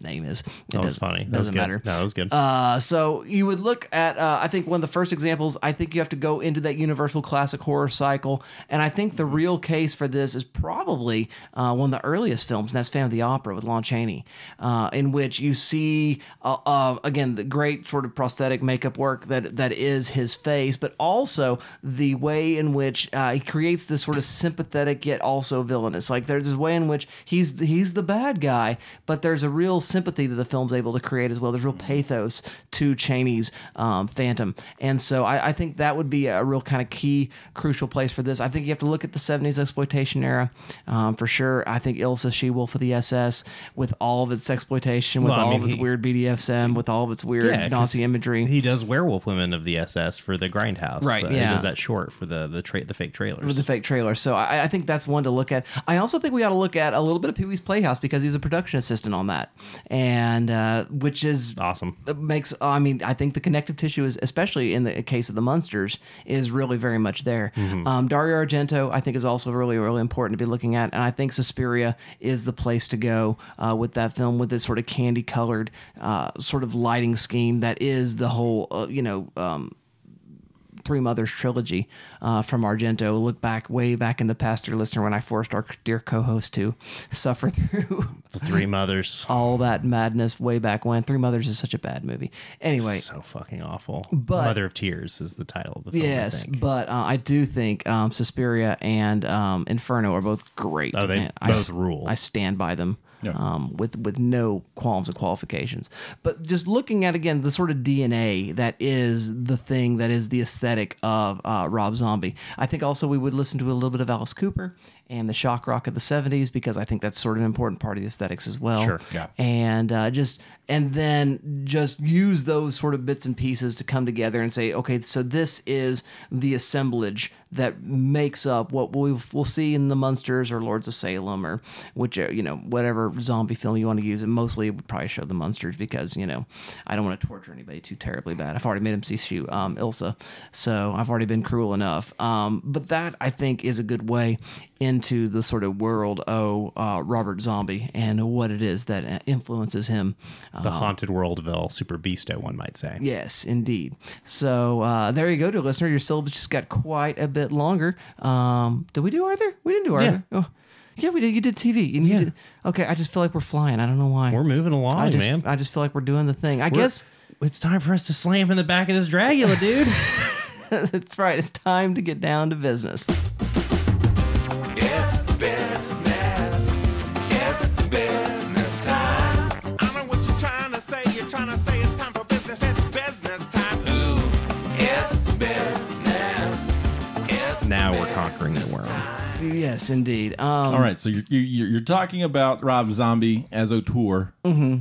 name is. It that was funny. That doesn't was matter. No, that was good. Uh, so you would look at, uh, I think, one of the first examples, I think you have to go into that Universal classic horror cycle. And I think the real case for this is probably uh, one of the earliest films, and that's Phantom of the Opera with Lon Chaney, uh, in which you see, uh, uh, again, the great sort of prosthetic makeup work that that is his face, but also the way in which uh, he creates this sort of sympathetic yet also villainous. Like, there's this way in which he's he's the bad guy, but there's a real sympathy that the film's able to create as well. There's real pathos to Chaney's um, Phantom. And so I, I think that would be a real kind of key, crucial place for this. I think you have to look at the seventies exploitation era um, for sure. I think Ilsa She-Wolf of the S S, with all of its exploitation, with well, all I mean, of its he, weird B D S M, with all of its weird yeah, Nazi imagery. He does Werewolf Women of the S S for the Grindhouse. Right, uh, yeah. He does that short for the the, tra- the fake trailers. With the fake trailers. So I, I think that's one to look at. I also think we ought to look at a little bit of Pee Wee's Playhouse because he was a production assistant on that. And uh, which is awesome. Makes I mean I think the connective tissue is, especially in the case of the Munsters, is really very much there. Mm-hmm. Um, Dario Argento I think is also really really important to be looking at, and I think Suspiria is the place to go uh, with that film, with this sort of candy colored uh, sort of lighting scheme that is the whole uh, you know. Um, Three Mothers trilogy uh, from Argento. Look back way back in the past, dear listener, when I forced our dear co-host to suffer through the Three Mothers, all that madness way back when. Three Mothers is such a bad movie. Anyway, so fucking awful. But Mother of Tears is the title of the film. Yes, I think. But uh, I do think um, Suspiria and um, Inferno are both great. Oh, they both I, rule. I stand by them. No. Um, with with no qualms or qualifications. But just looking at, again, the sort of D N A that is the thing that is the aesthetic of uh, Rob Zombie. I think also we would listen to a little bit of Alice Cooper and the shock rock of the seventies, because I think that's sort of an important part of the aesthetics as well. Sure, yeah. And, uh, just, and then just use those sort of bits and pieces to come together and say, okay, so this is the assemblage that makes up what we'll, we'll see in the Munsters or Lords of Salem or whichever, you know, whatever zombie film you want to use. And mostly it would probably show the Munsters because, you know, I don't want to torture anybody too terribly bad. I've already made him see shoot, um, Ilsa, so I've already been cruel enough. Um, but that, I think, is a good way into the sort of world of uh, Robert Zombie and what it is that influences him. The um, haunted world of El Super Beasto, one might say. Yes, indeed. So uh, there you go, dear listener. Your syllabus just got quite a bit longer. Um, did we do Arthur? We didn't do Arthur. Yeah. Oh. Yeah, we did. You did T V. And yeah. you did. Okay, I just feel like we're flying. I don't know why. We're moving along, I just, man. I just feel like we're doing the thing. I we're, guess it's time for us to slam in the back of this Dragula, dude. That's right. It's time to get down to business. Now we're conquering the world. Yes, indeed. Um, All right, so you're, you're you're talking about Rob Zombie as auteur. Mm-hmm.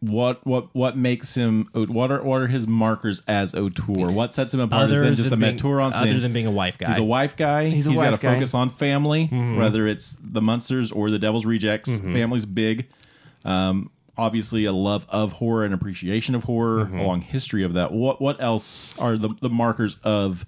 What what what makes him? What are what are his markers as auteur? What sets him apart other is than just than a being, mentor on scene. Other than being a wife guy, he's a wife guy. He's, he's got to focus on family, mm-hmm. whether it's the Munsters or the Devil's Rejects. Mm-hmm. Family's big. Um, obviously, a love of horror and appreciation of horror, mm-hmm. a long history of that. What what else are the the markers of?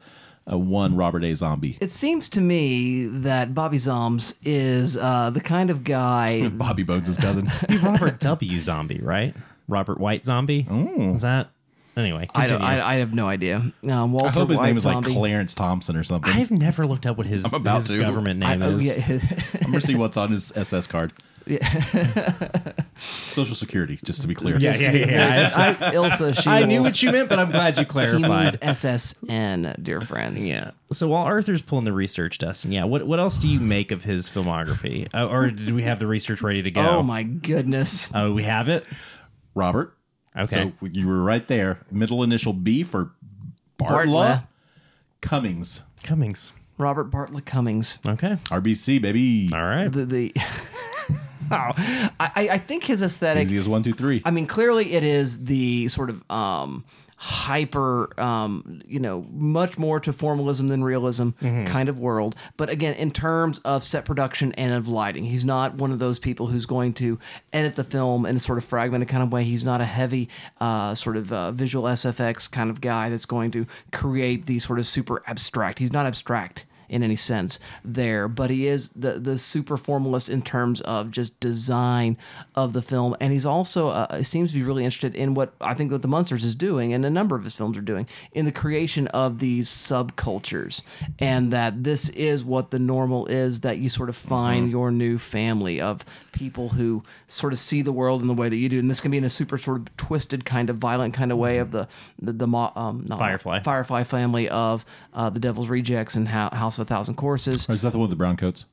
Uh, one Robert A. Zombie. It seems to me that Bobby Zombs is uh, the kind of guy... Bobby Bones' cousin. Robert W. Zombie, right? Robert White Zombie? Mm. Is that... Anyway, I, don't, I, I have no idea. Um, Walter I hope his White name is Zombie. Like Clarence Thompson or something. I've never looked up what his, I'm about his to. government name I, is. Yeah. I'm going to see what's on his S S card. Yeah. Social Security, just to be clear. Yeah, yeah, yeah. yeah. I, I, Ilsa, I knew what you meant, but I'm glad you clarified. He means S S N, dear friends. Yeah. So while Arthur's pulling the research, Dustin, yeah, what, what else do you make of his filmography? Uh, or did we have the research ready to go? Oh, my goodness. Oh, uh, we have it? Robert. Okay. So you were right there. Middle initial B for Bartla. Bartla. Cummings. Cummings. Robert Bartla Cummings. Okay. R B C, baby. All right. The... the Wow, oh, I, I think his aesthetic... Easy as one, two, three. I mean, clearly it is the sort of um, hyper, um, you know, much more to formalism than realism mm-hmm. kind of world. But again, in terms of set production and of lighting, he's not one of those people who's going to edit the film in a sort of fragmented kind of way. He's not a heavy uh, sort of uh, visual S F X kind of guy that's going to create the sort of super abstract. He's not abstract in any sense there, but he is the the super formalist in terms of just design of the film, and he's also uh, seems to be really interested in what I think that the Munsters is doing and a number of his films are doing in the creation of these subcultures, and that this is what the normal is, that you sort of find mm-hmm. your new family of people who sort of see the world in the way that you do, and this can be in a super sort of twisted kind of violent kind of way of the the, the um, not Firefly not, Firefly family of uh, the Devil's Rejects and how House A Thousand Corpses. Oh, is that the one with the brown coats?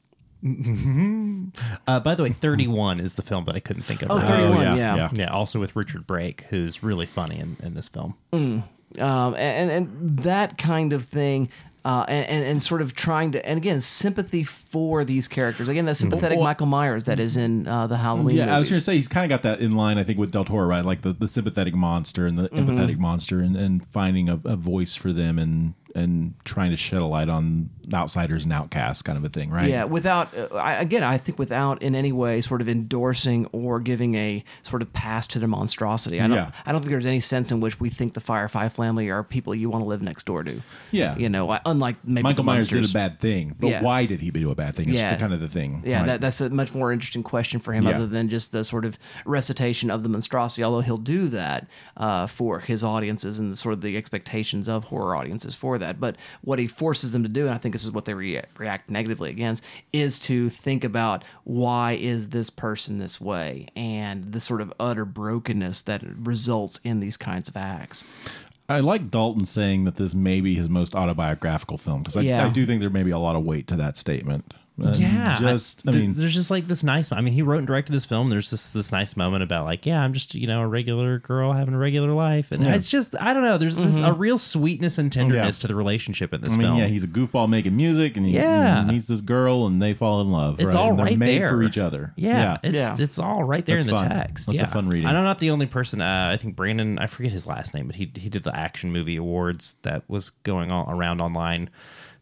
uh, by the way, thirty-one is the film that I couldn't think of. Oh, right. thirty-one, oh, yeah, yeah. yeah. Yeah, also with Richard Brake, who's really funny in, in this film. Mm. Um, and, and that kind of thing... Uh, and, and, and sort of trying to, and again, sympathy for these characters. Again, that sympathetic well, Michael Myers that is in uh, the Halloween Yeah, movies. I was going to say, he's kind of got that in line, I think, with Del Toro, right? Like the, the sympathetic monster and the mm-hmm. empathetic monster and, and finding a, a voice for them and, and trying to shed a light on outsiders and outcasts kind of a thing, right? Yeah, without, uh, I, again, I think without in any way sort of endorsing or giving a sort of pass to their monstrosity. I don't, yeah. I don't think there's any sense in which we think the Firefly family are people you want to live next door to. Yeah. You know, I, Unlike maybe Michael Myers did a bad thing, but yeah. why did he do a bad thing? It's yeah. kind of the thing. Yeah, right? that, that's a much more interesting question for him, yeah. other than just the sort of recitation of the monstrosity. Although he'll do that uh, for his audiences and the, sort of the expectations of horror audiences for that. But what he forces them to do, and I think this is what they re- react negatively against, is to think about why is this person this way, and the sort of utter brokenness that results in these kinds of acts. I like Dalton saying that this may be his most autobiographical film, because I, yeah. I do think there may be a lot of weight to that statement. And yeah, just I, I mean, there's just like this nice. I mean, he wrote and directed this film. There's just this nice moment about like, yeah, I'm just you know a regular girl having a regular life, and yeah. it's just I don't know. There's mm-hmm. this, a real sweetness and tenderness yeah. to the relationship in this I mean, film. Yeah, he's a goofball making music, and he, yeah. he meets this girl, and they fall in love. It's right? all and right made there for each other. Yeah, yeah. it's yeah. it's all right there That's in the fun. text. That's yeah. a fun reading. I'm not the only person. Uh, I think Brandon, I forget his last name, but he he did the Action Movie Awards that was going all around online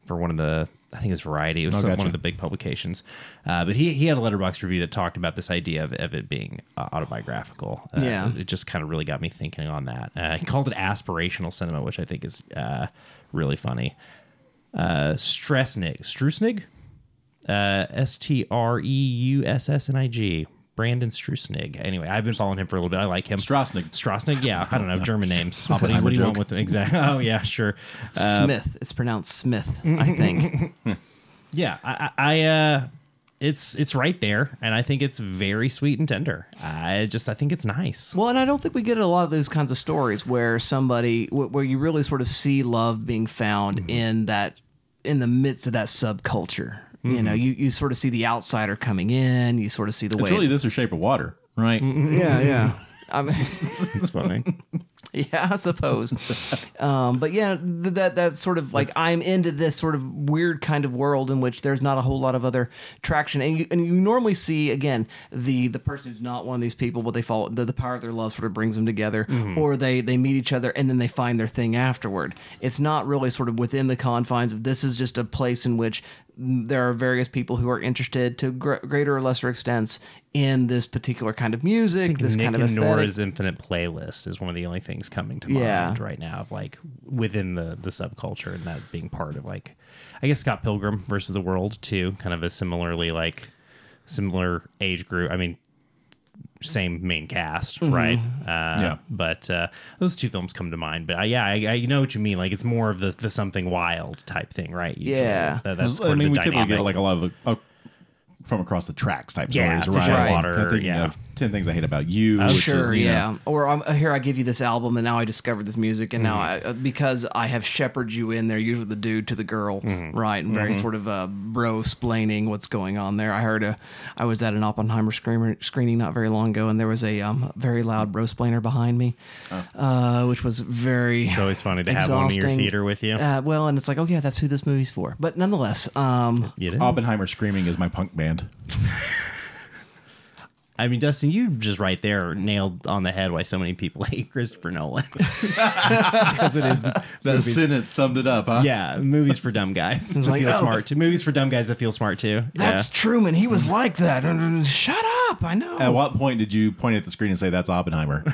for one of the. I think it was Variety. It was oh, some, gotcha. one of the big publications. Uh, but he he had a Letterboxd review that talked about this idea of, of it being uh, autobiographical. Uh, yeah. It just kind of really got me thinking on that. Uh, he called it aspirational cinema, which I think is uh, really funny. Uh, Stresnig. Strusnig? Uh, S T R E U S S N I G. Brandon Strusnig. Anyway, I've been following him for a little bit. I like him. Strasnig. Strasnig, yeah. I don't know. German names. What do you joke. want with them? Exactly. Oh, yeah, sure. Uh, Smith. It's pronounced Smith, I think. yeah. I I, uh, it's it's right there, and I think it's very sweet and tender. I just I think it's nice. Well, and I don't think we get a lot of those kinds of stories where somebody where you really sort of see love being found mm-hmm. in that in the midst of that subculture. Mm-hmm. You know, you, you sort of see the outsider coming in. You sort of see the it's way. It's really it, this or Shape of Water, right? Mm-hmm. Yeah, yeah. I mean, it's funny. Yeah, I suppose. Um, but yeah, th- that that sort of like I'm into this sort of weird kind of world in which there's not a whole lot of other traction. And you, and you normally see, again, the, the person who's not one of these people, but they fall, the, the power of their love sort of brings them together, mm-hmm. or they, they meet each other and then they find their thing afterward. It's not really sort of within the confines of this is just a place in which there are various people who are interested to gr- greater or lesser extents in this particular kind of music, I think this Nick kind of aesthetic. And Nora's Infinite Playlist is one of the only things coming to yeah. mind right now, of like within the, the subculture and that being part of like, I guess Scott Pilgrim versus the World too, kind of a similarly like similar age group. I mean, same main cast, mm-hmm. right? Uh, yeah. But uh, those two films come to mind. But uh, yeah, I, I you know what you mean. Like it's more of the, the something wild type thing, right? Usually. Yeah. That, that's I mean, we dynamic. Typically get like a lot of uh, from across the tracks type yeah, stories, right? right. Water, thinking yeah. of Ten Things I Hate About You. Oh, sure, is, you yeah. know. Or um, here I give you this album, and now I discovered this music, and mm-hmm. now I, uh, because I have shepherded you in there, usually the dude to the girl, mm-hmm. right? And very mm-hmm. sort of uh, bro-splaining what's going on there. I heard a, I was at an Oppenheimer screener, screening not very long ago, and there was a um, very loud bro-splainer behind me, oh. uh, which was very It's always funny to exhausting. Have one in your theater with you. Uh, well, and it's like, oh yeah, that's who this movie's for. But nonetheless, um, Oppenheimer screaming is my punk band. I mean, Dustin, you just right there nailed on the head why so many people hate Christopher Nolan. Because it is that sentence summed it up, huh? Yeah, movies for dumb guys to like, feel oh. smart. Too. Movies for dumb guys that feel smart too. That's yeah. Truman. He was like that. Shut up! I know. At what point did you point at the screen and say that's Oppenheimer?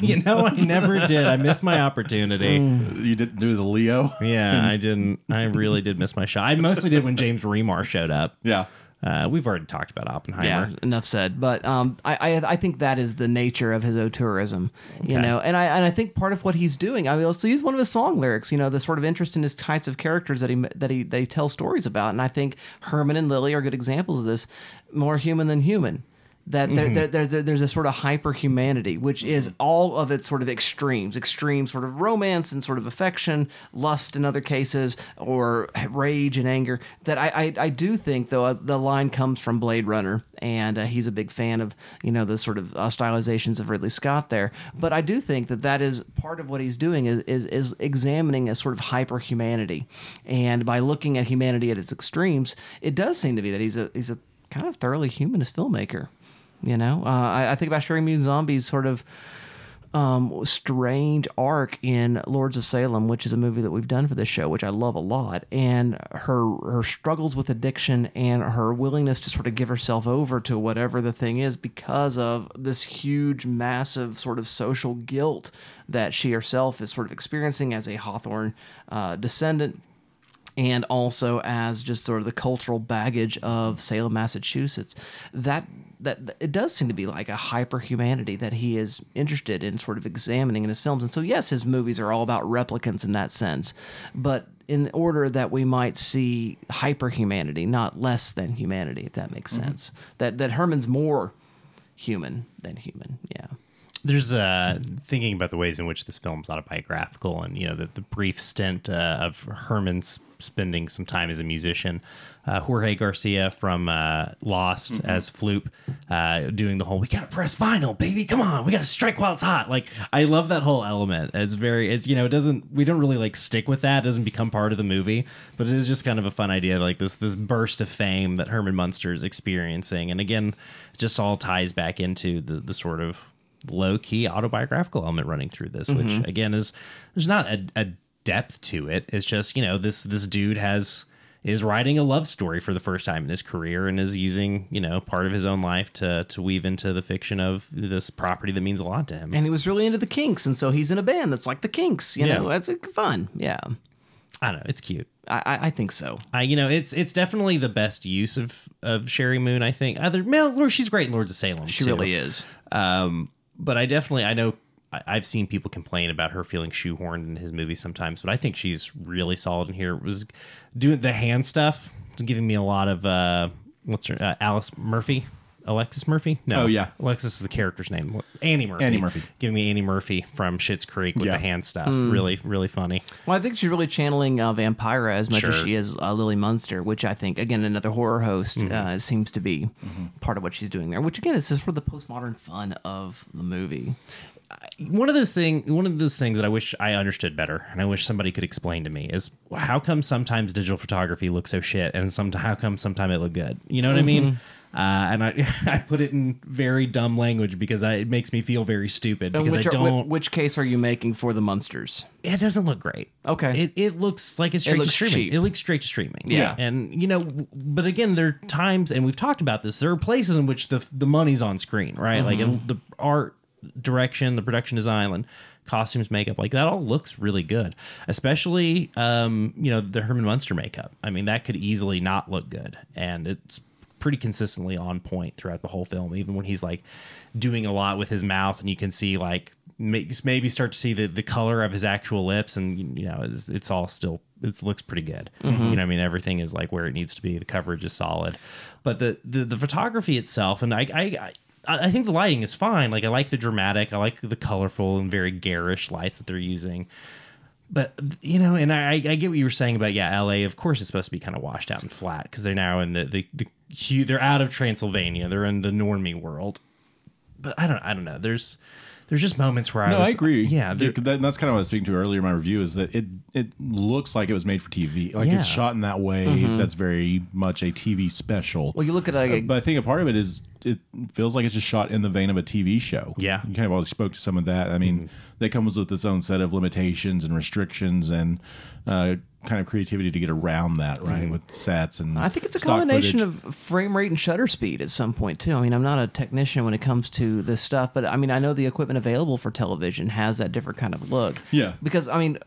You know, I never did. I missed my opportunity. Mm. You didn't do the Leo. Yeah, I didn't. I really did miss my shot. I mostly did when James Remar showed up. Yeah. Uh, we've already talked about Oppenheimer. Yeah, enough said. But um, I, I I think that is the nature of his auteurism, okay. you know. And I and I think part of what he's doing, I mean, also use one of his song lyrics, you know, the sort of interest in his types of characters that he that he they tell stories about. And I think Herman and Lily are good examples of this. More human than human. That there, mm-hmm. there, there's a, there's a sort of hyper humanity, which is all of its sort of extremes, extreme sort of romance and sort of affection, lust in other cases, or rage and anger. That I I, I do think though uh, the line comes from Blade Runner, and uh, he's a big fan of you know the sort of uh, stylizations of Ridley Scott there. But I do think that that is part of what he's doing is is, is examining a sort of hyper humanity, and by looking at humanity at its extremes, it does seem to be that he's a he's a kind of thoroughly humanist filmmaker. You know, uh, I, I think about Sherry Moon Zombie's sort of um, strange arc in Lords of Salem, which is a movie that we've done for this show, which I love a lot, and her her struggles with addiction and her willingness to sort of give herself over to whatever the thing is because of this huge, massive sort of social guilt that she herself is sort of experiencing as a Hawthorne uh, descendant. And also as just sort of the cultural baggage of Salem, Massachusetts, that that it does seem to be like a hyper-humanity that he is interested in sort of examining in his films. And so, yes, his movies are all about replicants in that sense, but in order that we might see hyper-humanity, not less than humanity, if that makes mm-hmm. sense. That that Herman's more human than human, yeah. There's uh, thinking about the ways in which this film's autobiographical and, you know, the, the brief stint uh, of Herman sp- spending some time as a musician. Uh, Jorge Garcia from uh, Lost mm-hmm. as Floop uh, doing the whole, we got to press vinyl, baby. Come on. We got to strike while it's hot. Like, I love that whole element. It's very, it's, you know, it doesn't, we don't really like stick with that. It doesn't become part of the movie, but it is just kind of a fun idea. Like this, this burst of fame that Herman Munster is experiencing. And again, just all ties back into the, the sort of low-key autobiographical element running through this, mm-hmm. which again is there's not a, a depth to it. It's just, you know, this this dude has is writing a love story for the first time in his career and is using, you know, part of his own life to to weave into the fiction of this property that means a lot to him. And he was really into the Kinks, and so he's in a band that's like the Kinks, you yeah. know, that's fun. Yeah. I don't know. It's cute. I, I think so. I, you know, it's it's definitely the best use of, of Sherry Moon, I think. Other, well, she's great in Lords of Salem, She too. really is. Um, But I definitely, I know I've seen people complain about her feeling shoehorned in his movies sometimes, but I think she's really solid in here. It was doing the hand stuff, giving me a lot of uh, what's her uh, Alice Murphy? Alexis Murphy? No. Oh, yeah. Alexis is the character's name. Annie Murphy. Annie Murphy. Give me Annie Murphy from Schitt's Creek with yeah. the hand stuff. Mm. Really, really funny. Well, I think she's really channeling uh, Vampira as much sure. as she is uh, Lily Munster, which I think, again, another horror host mm-hmm. uh, seems to be mm-hmm. part of what she's doing there, which, again, is just for the postmodern fun of the movie. One of those thing, one of those things that I wish I understood better, and I wish somebody could explain to me, is how come sometimes digital photography looks so shit, and some, how come sometimes it look good? You know what mm-hmm. I mean? Uh, and I, I put it in very dumb language because I, it makes me feel very stupid because I don't. Are, which case are you making for the Munsters? It doesn't look great. Okay, it it looks like it's straight it to streaming. Cheap. It looks straight to streaming. Yeah, and you know, but again, there are times, and we've talked about this. There are places in which the the money's on screen, right? Mm-hmm. Like it, the art direction, the production design, and costumes, makeup, like that all looks really good, especially um, you know, the Herman Munster makeup. I mean, that could easily not look good, and it's pretty consistently on point throughout the whole film, even when he's like doing a lot with his mouth, and you can see like maybe start to see the, the color of his actual lips, and you know, it's, it's all still, it looks pretty good. Mm-hmm. You know, I mean, everything is like where it needs to be. The coverage is solid, but the the, the photography itself, and I, I I I think the lighting is fine. Like I like the dramatic, I like the colorful and very garish lights that they're using. But, you know, and I, I get what you were saying about, yeah, L A, of course, it's supposed to be kind of washed out and flat because they're now in the, the, the, they're out of Transylvania. They're in the normie world. But I don't, I don't know. There's, there's just moments where I no, was, I agree. Yeah. yeah that, that's kind of what I was speaking to earlier in my review, is that it, it looks like it was made for T V. Like yeah. it's shot in that way. Mm-hmm. That's very much a T V special. Well, you look at like, uh, but I think a part of it is it feels like it's just shot in the vein of a T V show. Yeah. You kind of always spoke to some of that. I mean, mm-hmm. that comes with its own set of limitations and restrictions and uh, kind of creativity to get around that, right? Mm-hmm. With sets and I think it's a combination footage. Of frame rate and shutter speed at some point, too. I mean, I'm not a technician when it comes to this stuff, but I mean, I know the equipment available for television has that different kind of look. Yeah. Because, I mean...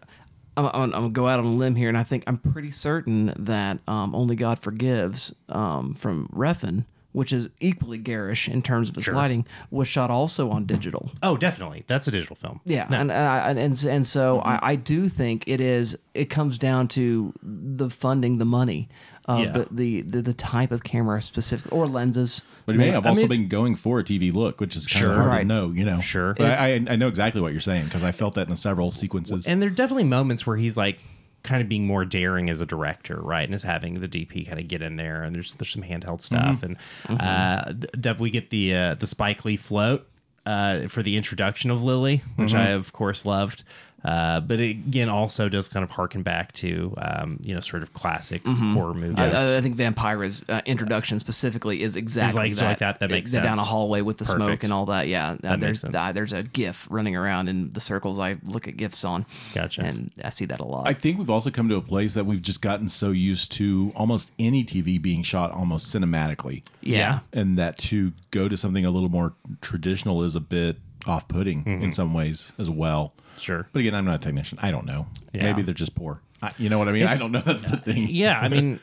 I'm, I'm, I'm going to go out on a limb here, and I think I'm pretty certain that um, Only God Forgives um, from Refn, which is equally garish in terms of its sure. lighting, was shot also on digital. Oh, definitely. That's a digital film. Yeah, no. and, and and and so mm-hmm. I, I do think it is. It comes down to the funding, the money. Of yeah. the, the, the, the type of camera specific or lenses. But it may have also I mean, been going for a T V look, which is kind sure, of hard right. to know, you know. Sure. But it, I, I know exactly what you're saying because I felt that in several sequences. And there are definitely moments where he's like kind of being more daring as a director, right? And is having the D P kind of get in there, and there's there's some handheld stuff. Mm-hmm. And mm-hmm. Uh, we get the, uh, the Spike Lee float uh, for the introduction of Lily, which mm-hmm. I, of course, loved. Uh, but it, again, also does kind of harken back to, um, you know, sort of classic mm-hmm. horror movies. I, I think Vampira's uh, introduction specifically is exactly like that. Like that. That makes it, sense. Down a hallway with the Perfect. Smoke and all that. Yeah. Uh, that there's, makes sense. Uh, there's a GIF running around in the circles I look at GIFs on. Gotcha. And I see that a lot. I think we've also come to a place that we've just gotten so used to almost any T V being shot almost cinematically. Yeah. yeah. And that to go to something a little more traditional is a bit off-putting mm-hmm. in some ways as well. Sure. But again, I'm not a technician. I don't know. Yeah. Maybe they're just poor. I, you know what I mean? It's, I don't know. That's the thing. Yeah. I mean,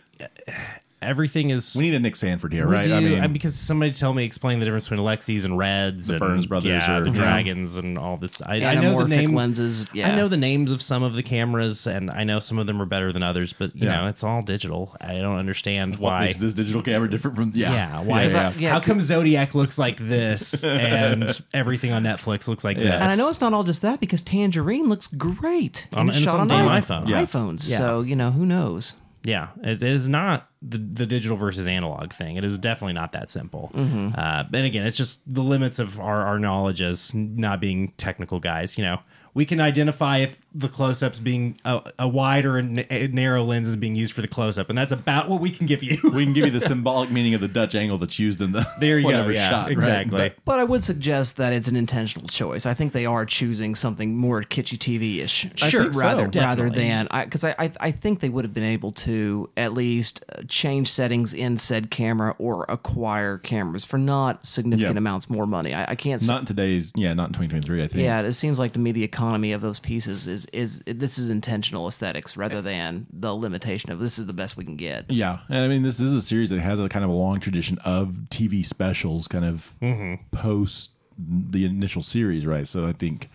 everything is... We need a Nick Sanford here, right? Do, I mean, because somebody tell me, explain the difference between Alexis and Reds. The and, Burns Brothers. Yeah, or, the Dragons and all this. I, I know the name, lenses. Yeah. I know the names of some of the cameras, and I know some of them are better than others, but, you yeah. know, it's all digital. I don't understand what why... Makes this digital camera different from... Yeah. yeah why yeah, is yeah. That, yeah. How come Zodiac looks like this, and everything on Netflix looks like yeah. this? And I know it's not all just that, because Tangerine looks great. On, and, and shot it's on, on iPhone. iPhone. Yeah. iPhones. Yeah. So, you know, who knows? Yeah, it is not the, the digital versus analog thing. It is definitely not that simple. Mm-hmm. Uh, and again, it's just the limits of our, our knowledge as not being technical guys. You know, we can identify if the close-up's being a, a wider and n- narrow lens is being used for the close-up, and that's about what we can give you. We can give you the symbolic meaning of the Dutch angle that's used in the there you whatever go, yeah, shot. Exactly. Right? But, but I would suggest that it's an intentional choice. I think they are choosing something more kitschy T V-ish. Sure, I think so, rather definitely. rather than because I, I, I I think they would have been able to at least change settings in said camera or acquire cameras for not significant yep. amounts more money. I, I can't not in today's yeah not in twenty twenty-three. I think yeah it seems like to me the economy of those pieces is. Is this is intentional aesthetics rather than the limitation of this is the best we can get. Yeah. And I mean, this is a series that has a kind of a long tradition of T V specials kind of mm-hmm. post the initial series, right? So I think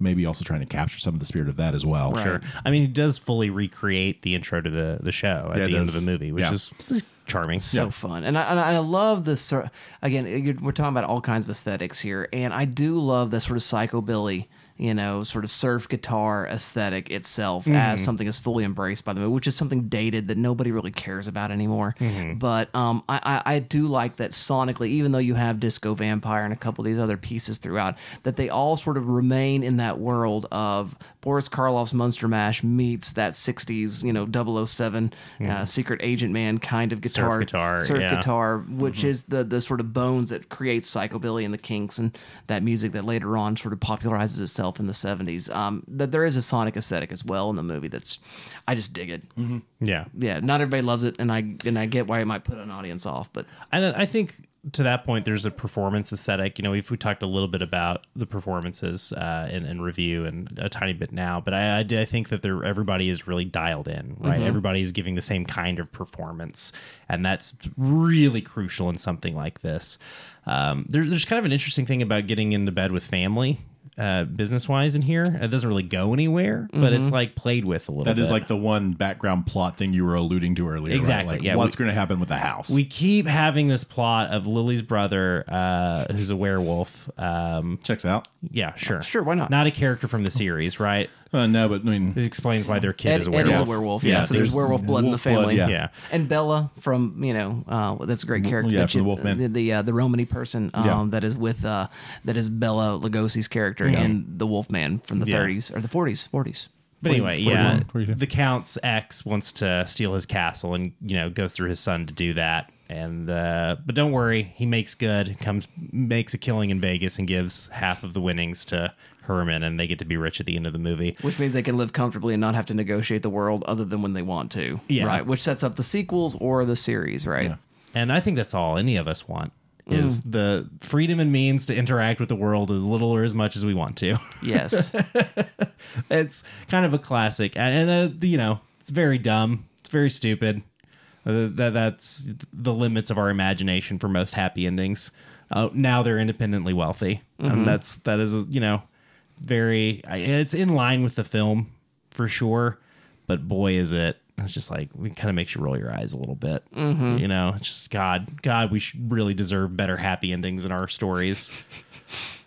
maybe also trying to capture some of the spirit of that as well. Right. Sure. I mean, he does fully recreate the intro to the, the show at yeah, the end does. of the movie, which yeah. is just charming. So yeah. fun. And I, and I love this. Again, we're talking about all kinds of aesthetics here. And I do love that sort of psychobilly, you know, sort of surf guitar aesthetic itself mm-hmm. as something is fully embraced by the movie, which is something dated that nobody really cares about anymore. Mm-hmm. But um, I, I, I do like that sonically, even though you have Disco Vampire and a couple of these other pieces throughout, that they all sort of remain in that world of Boris Karloff's Monster Mash meets that sixties, you know, double oh seven mm-hmm. uh, secret agent man kind of guitar. Surf guitar. Surf yeah. guitar, which mm-hmm. is the, the sort of bones that creates psychobilly and the Kinks and that music that later on sort of popularizes itself in the seventies. Um, that there is a sonic aesthetic as well in the movie that's, I just dig it. Mm-hmm. Yeah. Yeah. Not everybody loves it, and I and I get why it might put an audience off, but and I think to that point there's a performance aesthetic. You know, we've we talked a little bit about the performances uh in, in review and a tiny bit now, but I I, I think that there everybody is really dialed in, right? Mm-hmm. Everybody is giving the same kind of performance, and that's really crucial in something like this. Um there, there's kind of an interesting thing about getting into bed with family. Uh, business-wise in here. It doesn't really go anywhere, but mm-hmm. it's like played with a little that bit. That is like the one background plot thing you were alluding to earlier. Exactly. Right? Like, yeah, what's going to happen with the house? We keep having this plot of Lily's brother, uh, who's a werewolf. Um, Checks out. Yeah, sure. Sure, why not? Not a character from the series, right? Uh, no, but I mean... It explains why their kid Ed, is a werewolf. Ed is a werewolf, yeah. yeah so there's, there's werewolf blood in the family. Blood, yeah. yeah. And Bella from, you know, uh, that's a great character. Yeah, from the Wolfman. The, the, uh, the Romany person um, yeah. that is with, uh, that is Bella Lugosi's character yeah. in the Wolfman from the yeah. thirties, or the forties, forties. But anyway, yeah, the Count's ex wants to steal his castle and, you know, goes through his son to do that. And uh, but don't worry, he makes good, comes makes a killing in Vegas and gives half of the winnings to Herman, and they get to be rich at the end of the movie. Which means they can live comfortably and not have to negotiate the world other than when they want to. Yeah. Right. Which sets up the sequels or the series, right? Yeah. And I think that's all any of us want. Is mm. the freedom and means to interact with the world as little or as much as we want to. Yes. It's kind of a classic. And, and uh, you know, it's very dumb. It's very stupid. Uh, that That's the limits of our imagination for most happy endings. Uh, now they're independently wealthy. Mm-hmm. And that's, that is, you know, very, it's in line with the film for sure. But boy, is it. It's just like, it kind of makes you roll your eyes a little bit, mm-hmm. you know, just God, God, we should really deserve better happy endings in our stories.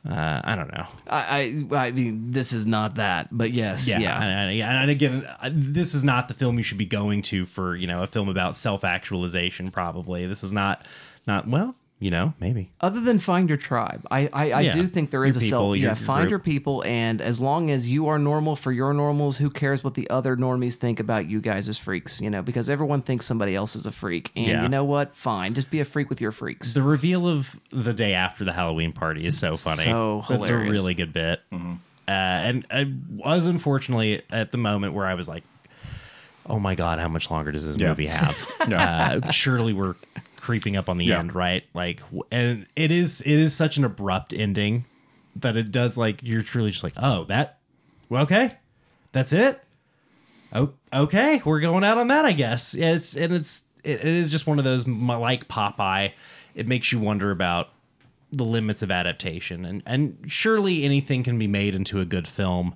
Uh, I don't know. I, I, I mean, this is not that, but yes. Yeah. yeah. And, and, and again, this is not the film you should be going to for, you know, a film about self-actualization. Probably this is not, not well, you know, maybe other than find your tribe. I, I, I yeah. do think there is your a people, self. Your yeah. Find group. Your people. And as long as you are normal for your normals, who cares what the other normies think about you guys as freaks, you know, because everyone thinks somebody else is a freak. And yeah. you know what? Fine. Just be a freak with your freaks. The reveal of the day after the Halloween party is so funny. So hilarious. That's a really good bit. Mm-hmm. Uh, and I was unfortunately at the moment where I was like, oh my God, how much longer does this yeah. movie have? yeah. uh, surely we're creeping up on the yeah. end, right? Like, and it is, it is such an abrupt ending that it does, like, you're truly just like, oh, that, well, okay, that's it. Oh, okay. We're going out on that, I guess. And it's, and it's, it, it is just one of those, like Popeye, it makes you wonder about the limits of adaptation, and, and surely anything can be made into a good film,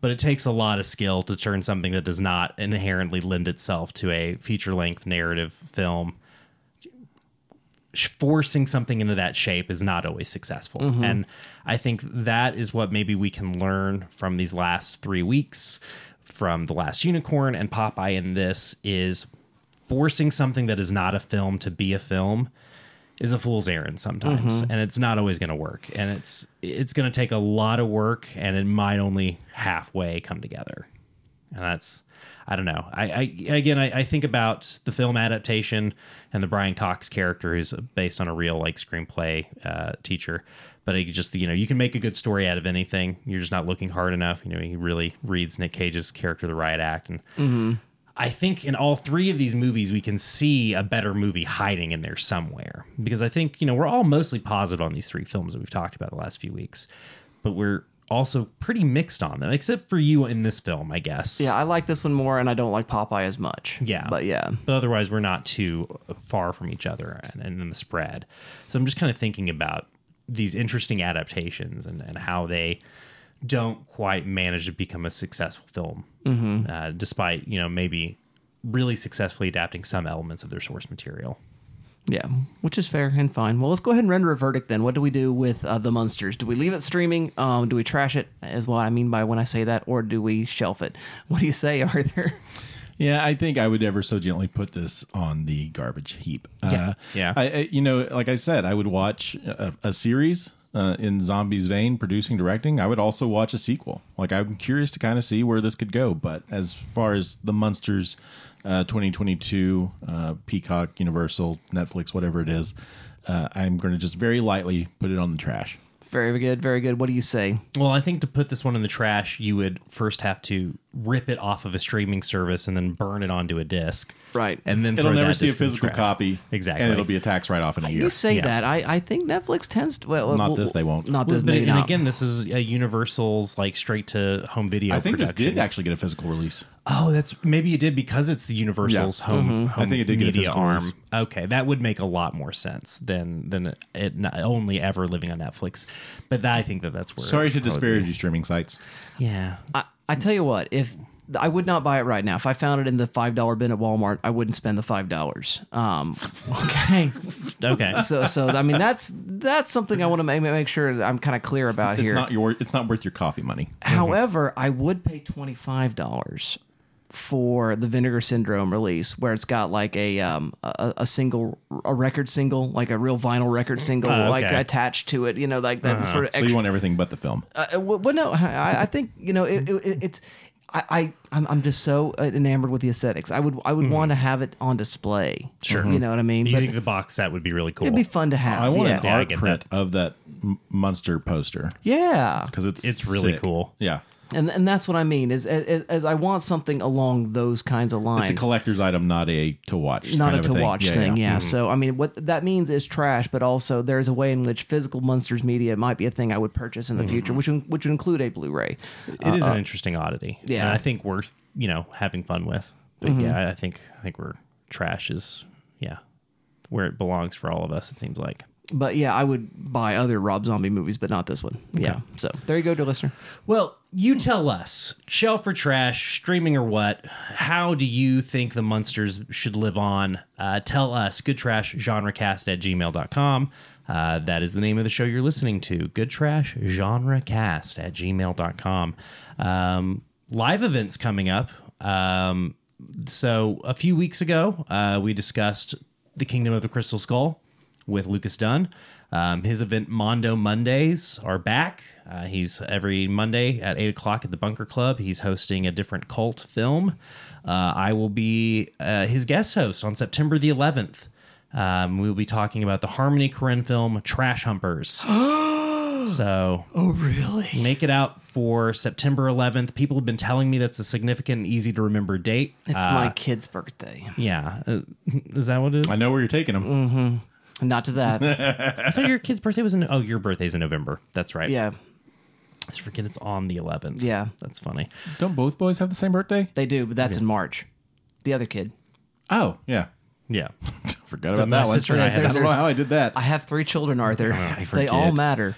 but it takes a lot of skill to turn something that does not inherently lend itself to a feature-length narrative film. Forcing something into that shape is not always successful. Mm-hmm. And I think that is what maybe we can learn from these last three weeks, from The Last Unicorn and Popeye in this, is forcing something that is not a film to be a film is a fool's errand sometimes, mm-hmm. and it's not always going to work, and it's it's going to take a lot of work, and it might only halfway come together, and that's I don't know. I, I again, I, I think about the film adaptation and the Brian Cox character, who's based on a real like screenplay uh, teacher, but it just you know you can make a good story out of anything. You're just not looking hard enough. You know, he really reads Nick Cage's character, The Riot Act, and. Mm-hmm. I think in all three of these movies, we can see a better movie hiding in there somewhere, because I think, you know, we're all mostly positive on these three films that we've talked about the last few weeks, but we're also pretty mixed on them, except for you in this film, I guess. Yeah, I like this one more, and I don't like Popeye as much. Yeah. But yeah. But otherwise, we're not too far from each other and, and in the spread. So I'm just kind of thinking about these interesting adaptations and, and how they don't quite manage to become a successful film, mm-hmm. uh, despite, you know, maybe really successfully adapting some elements of their source material. Yeah, which is fair and fine. Well, let's go ahead and render a verdict then. What do we do with uh, The Munsters? Do we leave it streaming? Um, do we trash it is what I mean by when I say that, or do we shelf it? What do you say, Arthur? Yeah, I think I would ever so gently put this on the garbage heap. Yeah, uh, yeah. I, I, you know, like I said, I would watch a, a series uh, in Zombie's vein, producing, directing. I would also watch a sequel. Like, I'm curious to kind of see where this could go. But as far as The Munsters, Uh, twenty twenty-two, uh, Peacock, Universal, Netflix, whatever it is, uh, I'm going to just very lightly put it on the trash. Very good, very good. What do you say? Well, I think to put this one in the trash, you would first have to rip it off of a streaming service and then burn it onto a disc. Right. And then it'll never see a physical copy. Exactly. And it'll be a tax write-off in a year. You say yeah. that. I, I think Netflix tends to... Well, not well, this, they won't. Not this, well, maybe and not. Again, this is a Universal's like straight-to-home video I think production. This did actually get a physical release. Oh, that's maybe it did because it's the Universal's yeah. home, mm-hmm. home I think it did media get a arm. Release. Okay, that would make a lot more sense than than it not only ever living on Netflix. But that, I think that that's where... Sorry to disparage you streaming sites. Yeah. I, I tell you what, if I would not buy it right now. If I found it in the five dollar bin at Walmart, I wouldn't spend the five dollars. Um, okay. okay. So, so I mean, that's that's something I want to make, make sure I'm kind of clear about here. It's not your, it's not worth your coffee money. However, mm-hmm. I would pay twenty-five dollars for the Vinegar Syndrome release, where it's got like a um a, a single a record single, like a real vinyl record single, oh, okay. like attached to it, you know, like that uh-huh. sort of. Extra. So you want everything but the film? Uh, well, well, no, I, I think you know it, it, it's. I, I I'm, I'm just so enamored with the aesthetics. I would I would mm. want to have it on display. Sure, you know what I mean. You but think the box set would be really cool? It'd be fun to have. I want yeah. an yeah, art print that. of that monster poster. Yeah, because it's it's sick. Really cool. Yeah. And and that's what I mean is as, as I want something along those kinds of lines. It's a collector's item, not a to watch, not a to watch thing. thing. Yeah. yeah. Mm-hmm. So I mean, what that means is trash, but also there's a way in which physical Munsters media might be a thing I would purchase in the mm-hmm. future, which which would include a Blu-ray. It uh, is an interesting oddity. Yeah, and I think we're you know having fun with. But mm-hmm. yeah, I think I think we're trash is yeah where it belongs for all of us. It seems like. But yeah, I would buy other Rob Zombie movies, but not this one. Okay. Yeah. So there you go, dear listener. Well, you tell us, shelf or trash, streaming or what, how do you think The Munsters should live on? Uh, tell us, good trash genrecast at gmail dot com. Uh, that is the name of the show you're listening to, good trash genrecast at gmail dot com. Um, live events coming up. Um, so a few weeks ago, uh, we discussed The Kingdom of the Crystal Skull with Lucas Dunn. Um, his event Mondo Mondays are back. Uh, he's every Monday at eight o'clock at the Bunker Club. He's hosting a different cult film. Uh, I will be uh, his guest host on September the eleventh. Um, we will be talking about the Harmony Korine film Trash Humpers. So, oh really? Make it out for September eleventh. People have been telling me that's a significant, easy to remember date. It's uh, my kid's birthday. Yeah, uh, is that what it is? I know where you're taking him. Mm-hmm. Not to that. I thought your kid's birthday was in... Oh, your birthday's in November. That's right. Yeah. I forget it's on the eleventh. Yeah. That's funny. Don't both boys have the same birthday? They do, but that's yeah. in March. The other kid. Oh, yeah. Yeah. Forgot about that one. I, I don't know how I did that. I have three children, Arthur. I they all matter.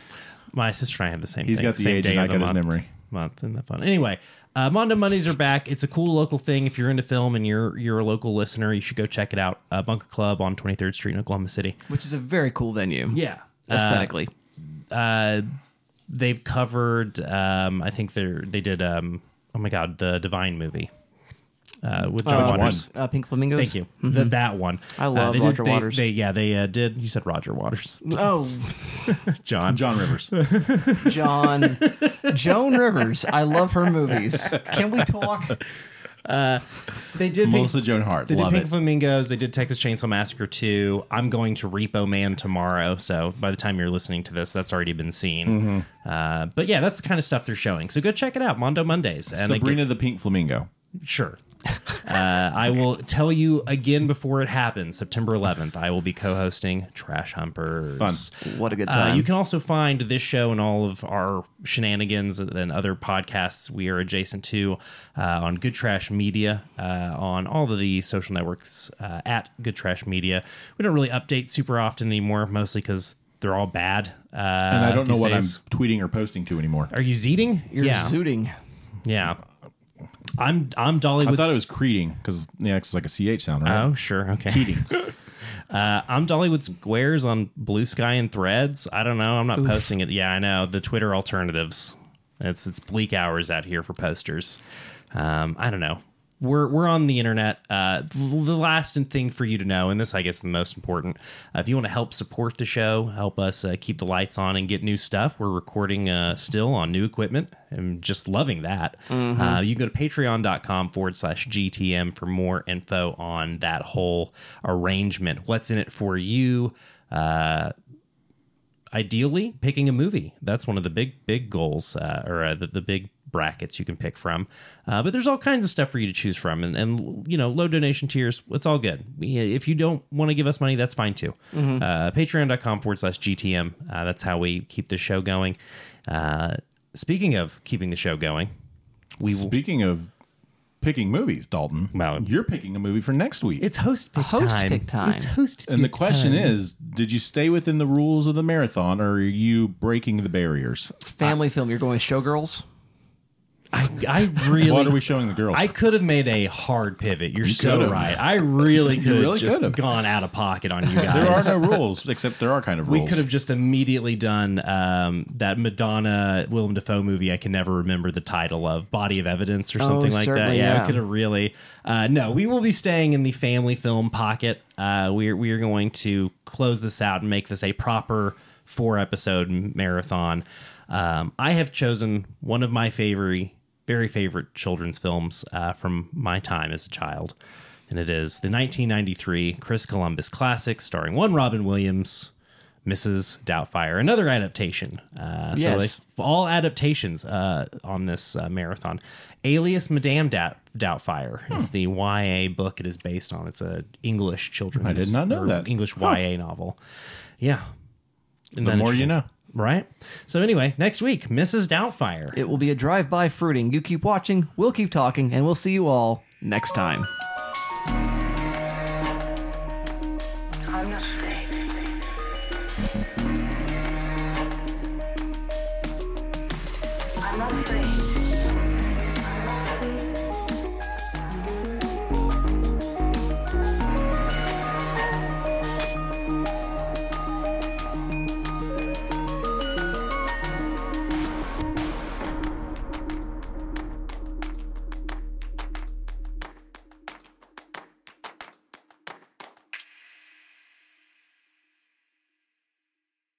My sister and I have the same He's thing. He's got the same age day and I got his memory. Month. Isn't that fun? Anyway, uh, Mondo Mondays are back. It's a cool local thing. If you're into film and you're you're a local listener, you should go check it out. Uh, Bunker Club on twenty-third Street in Oklahoma City, which is a very cool venue. Yeah, aesthetically, uh, uh, they've covered. Um, I think they they did. Um, oh my God, the Divine movie uh, with John uh, Waters, uh, Pink Flamingos. Thank you. Mm-hmm. The, that one. I love uh, Roger did, they, Waters. They, yeah, they uh, did. You said Roger Waters. Oh, John John Rivers. John. Joan Rivers. I love her movies. Can we talk? Uh, they did Melissa Pink, Joan Hart. They love did Pink it. Flamingos. They did Texas Chainsaw Massacre two. I'm going to Repo Man tomorrow. So by the time you're listening to this, that's already been seen. Mm-hmm. Uh, but yeah, that's the kind of stuff they're showing. So go check it out. Mondo Mondays. And Sabrina get, the Pink Flamingo. Sure. Uh, I will tell you again before it happens, September eleventh, I will be co-hosting Trash Humpers. Fun. What a good time. Uh, you can also find this show and all of our shenanigans and other podcasts we are adjacent to uh, on Good Trash Media, uh, on all of the social networks uh, at Good Trash Media. We don't really update super often anymore, mostly because they're all bad. Uh, and I don't know what days. I'm tweeting or posting to anymore. Are you zeeting? You're yeah. zooting. Yeah. I'm I'm Dollywood's... I thought it was creeding, because the yeah, X is like a C H sound, right? Oh, sure. Okay. Keating. Uh, I'm Dollywood Squares on Blue Sky and Threads. I don't know. I'm not Oof. posting it. Yeah, I know. The Twitter alternatives. It's it's bleak hours out here for posters. Um, I don't know. We're we're on the internet. Uh, the last thing for you to know, and this I guess is the most important, uh, if you want to help support the show, help us uh, keep the lights on and get new stuff. We're recording uh, still on new equipment. I'm just loving that. Mm-hmm. Uh, you can go to patreon.com forward slash GTM for more info on that whole arrangement. What's in it for you? Uh, ideally, picking a movie. That's one of the big, big goals uh, or uh, the, the big brackets you can pick from, uh, but there's all kinds of stuff for you to choose from, and, and you know, low donation tiers, it's all good. If you don't want to give us money, that's fine too. Mm-hmm. uh, patreon.com forward slash GTM uh, that's how we keep the show going. Uh, speaking of keeping the show going, we speaking will... of picking movies, Dalton, well, you're picking a movie for next week. It's host pick host time. Pick time. It's host and pick the question time. Is, did you stay within the rules of the marathon, or are you breaking the barriers? Family uh, film. You're going with Showgirls? I, I really. What are we showing the girls? I could have made a hard pivot. You're you so could've. right. I really could really have just could've. gone out of pocket on you guys. There are no rules, except there are kind of rules. We could have just immediately done um, that Madonna Willem Dafoe movie I can never remember the title of, Body of Evidence or oh, something like that. Yeah, yeah. we could have really. Uh, no, we will be staying in the family film pocket. Uh, we're we are going to close this out and make this a proper four episode marathon. Um, I have chosen one of my favorite. very favorite children's films uh, from my time as a child. And it is the nineteen ninety-three Chris Columbus classic starring one Robin Williams, Missus Doubtfire, another adaptation. Uh, yes. So they, all adaptations uh, on this uh, marathon. Alias Madame da- Doubtfire hmm. is the Y A book it is based on. It's an English children's... I did not know that. English huh. Y A novel. Yeah. And the more you know. Right? So anyway, next week, Missus Doubtfire. It will be a drive-by fruiting. You keep watching, we'll keep talking, and we'll see you all next time.